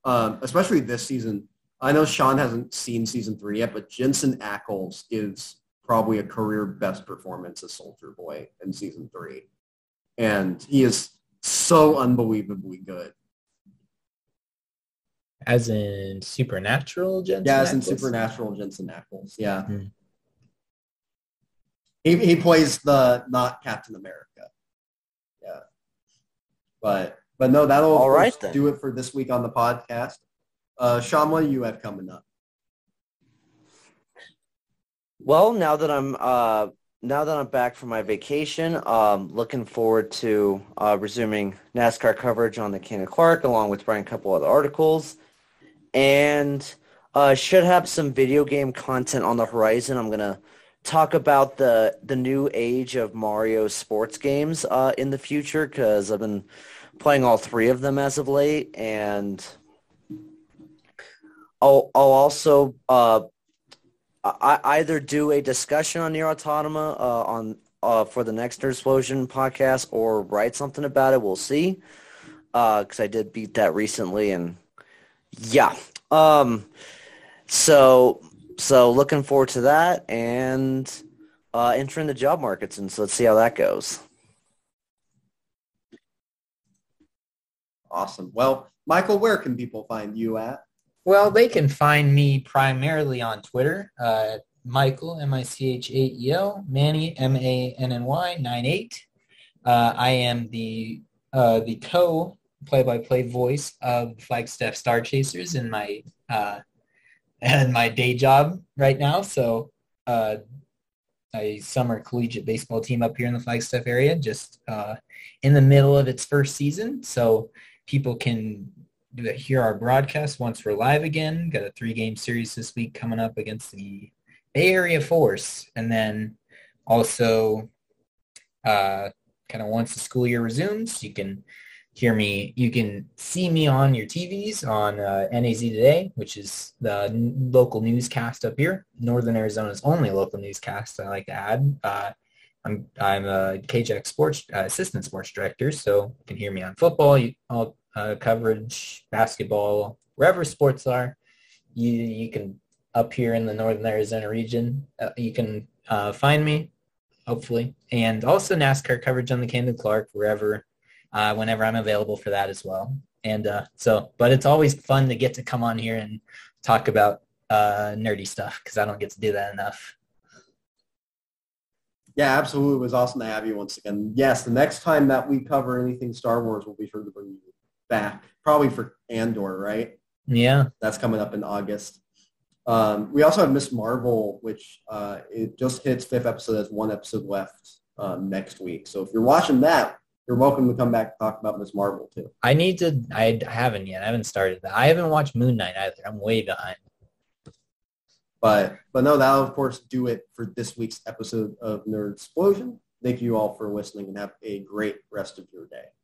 Especially this season. I know Sean hasn't seen Season 3 yet, but Jensen Ackles gives probably a career best performance as Soldier Boy in Season 3, and he is so unbelievably good. As in Supernatural Jensen Ackles? Yeah, as in Supernatural Jensen Ackles, yeah. Mm-hmm. He plays the not Captain America. Yeah. But no, that'll do it for this week on the podcast. Sean, what do you have coming up? Well, now that I'm back from my vacation, looking forward to resuming NASCAR coverage on the King of Clark, along with writing a couple other articles. And should have some video game content on the horizon. I'm going to talk about the new age of Mario sports games in the future, because I've been playing all three of them as of late. And I'll also I either do a discussion on Nier Automata for the next Nerdsplosion podcast, or write something about it. We'll see, because I did beat that recently, and yeah. So looking forward to that, and entering the job market soon, so let's see how that goes. Awesome. Well, Michael, where can people find you at? Well, they can find me primarily on Twitter, Michael, M-I-C-H-A-E-L, Manny, M-A-N-N-Y, 98. I am the co-play-by-play voice of Flagstaff Star Chasers in my day job right now. So a summer collegiate baseball team up here in the Flagstaff area, just in the middle of its first season. So people can hear our broadcast once we're live again. Got a 3-game series this week coming up against the Bay Area Force. And then also kind of once the school year resumes, you can hear me, you can see me on your TVs on NAZ Today, which is the local newscast up here, Northern Arizona's only local newscast, I like to add. I'm a KJAC sports, assistant sports director, so you can hear me on football, all coverage, basketball, wherever sports are. You can, up here in the Northern Arizona region, you can find me, hopefully. And also NASCAR coverage on the Camden Clark, wherever, whenever I'm available for that as well. And but it's always fun to get to come on here and talk about nerdy stuff, because I don't get to do that enough. Yeah, absolutely. It was awesome to have you once again. Yes, the next time that we cover anything Star Wars, we'll be sure to bring you back, probably for Andor, right? Yeah. That's coming up in August. We also have Miss Marvel, which it just hit its 5th episode. There's 1 episode left next week. So if you're watching that, you're welcome to come back and talk about Miss Marvel, too. I haven't yet. I haven't started that. I haven't watched Moon Knight either. I'm way behind. But no, that'll, of course, do it for this week's episode of Nerd Explosion. Thank you all for listening, and have a great rest of your day.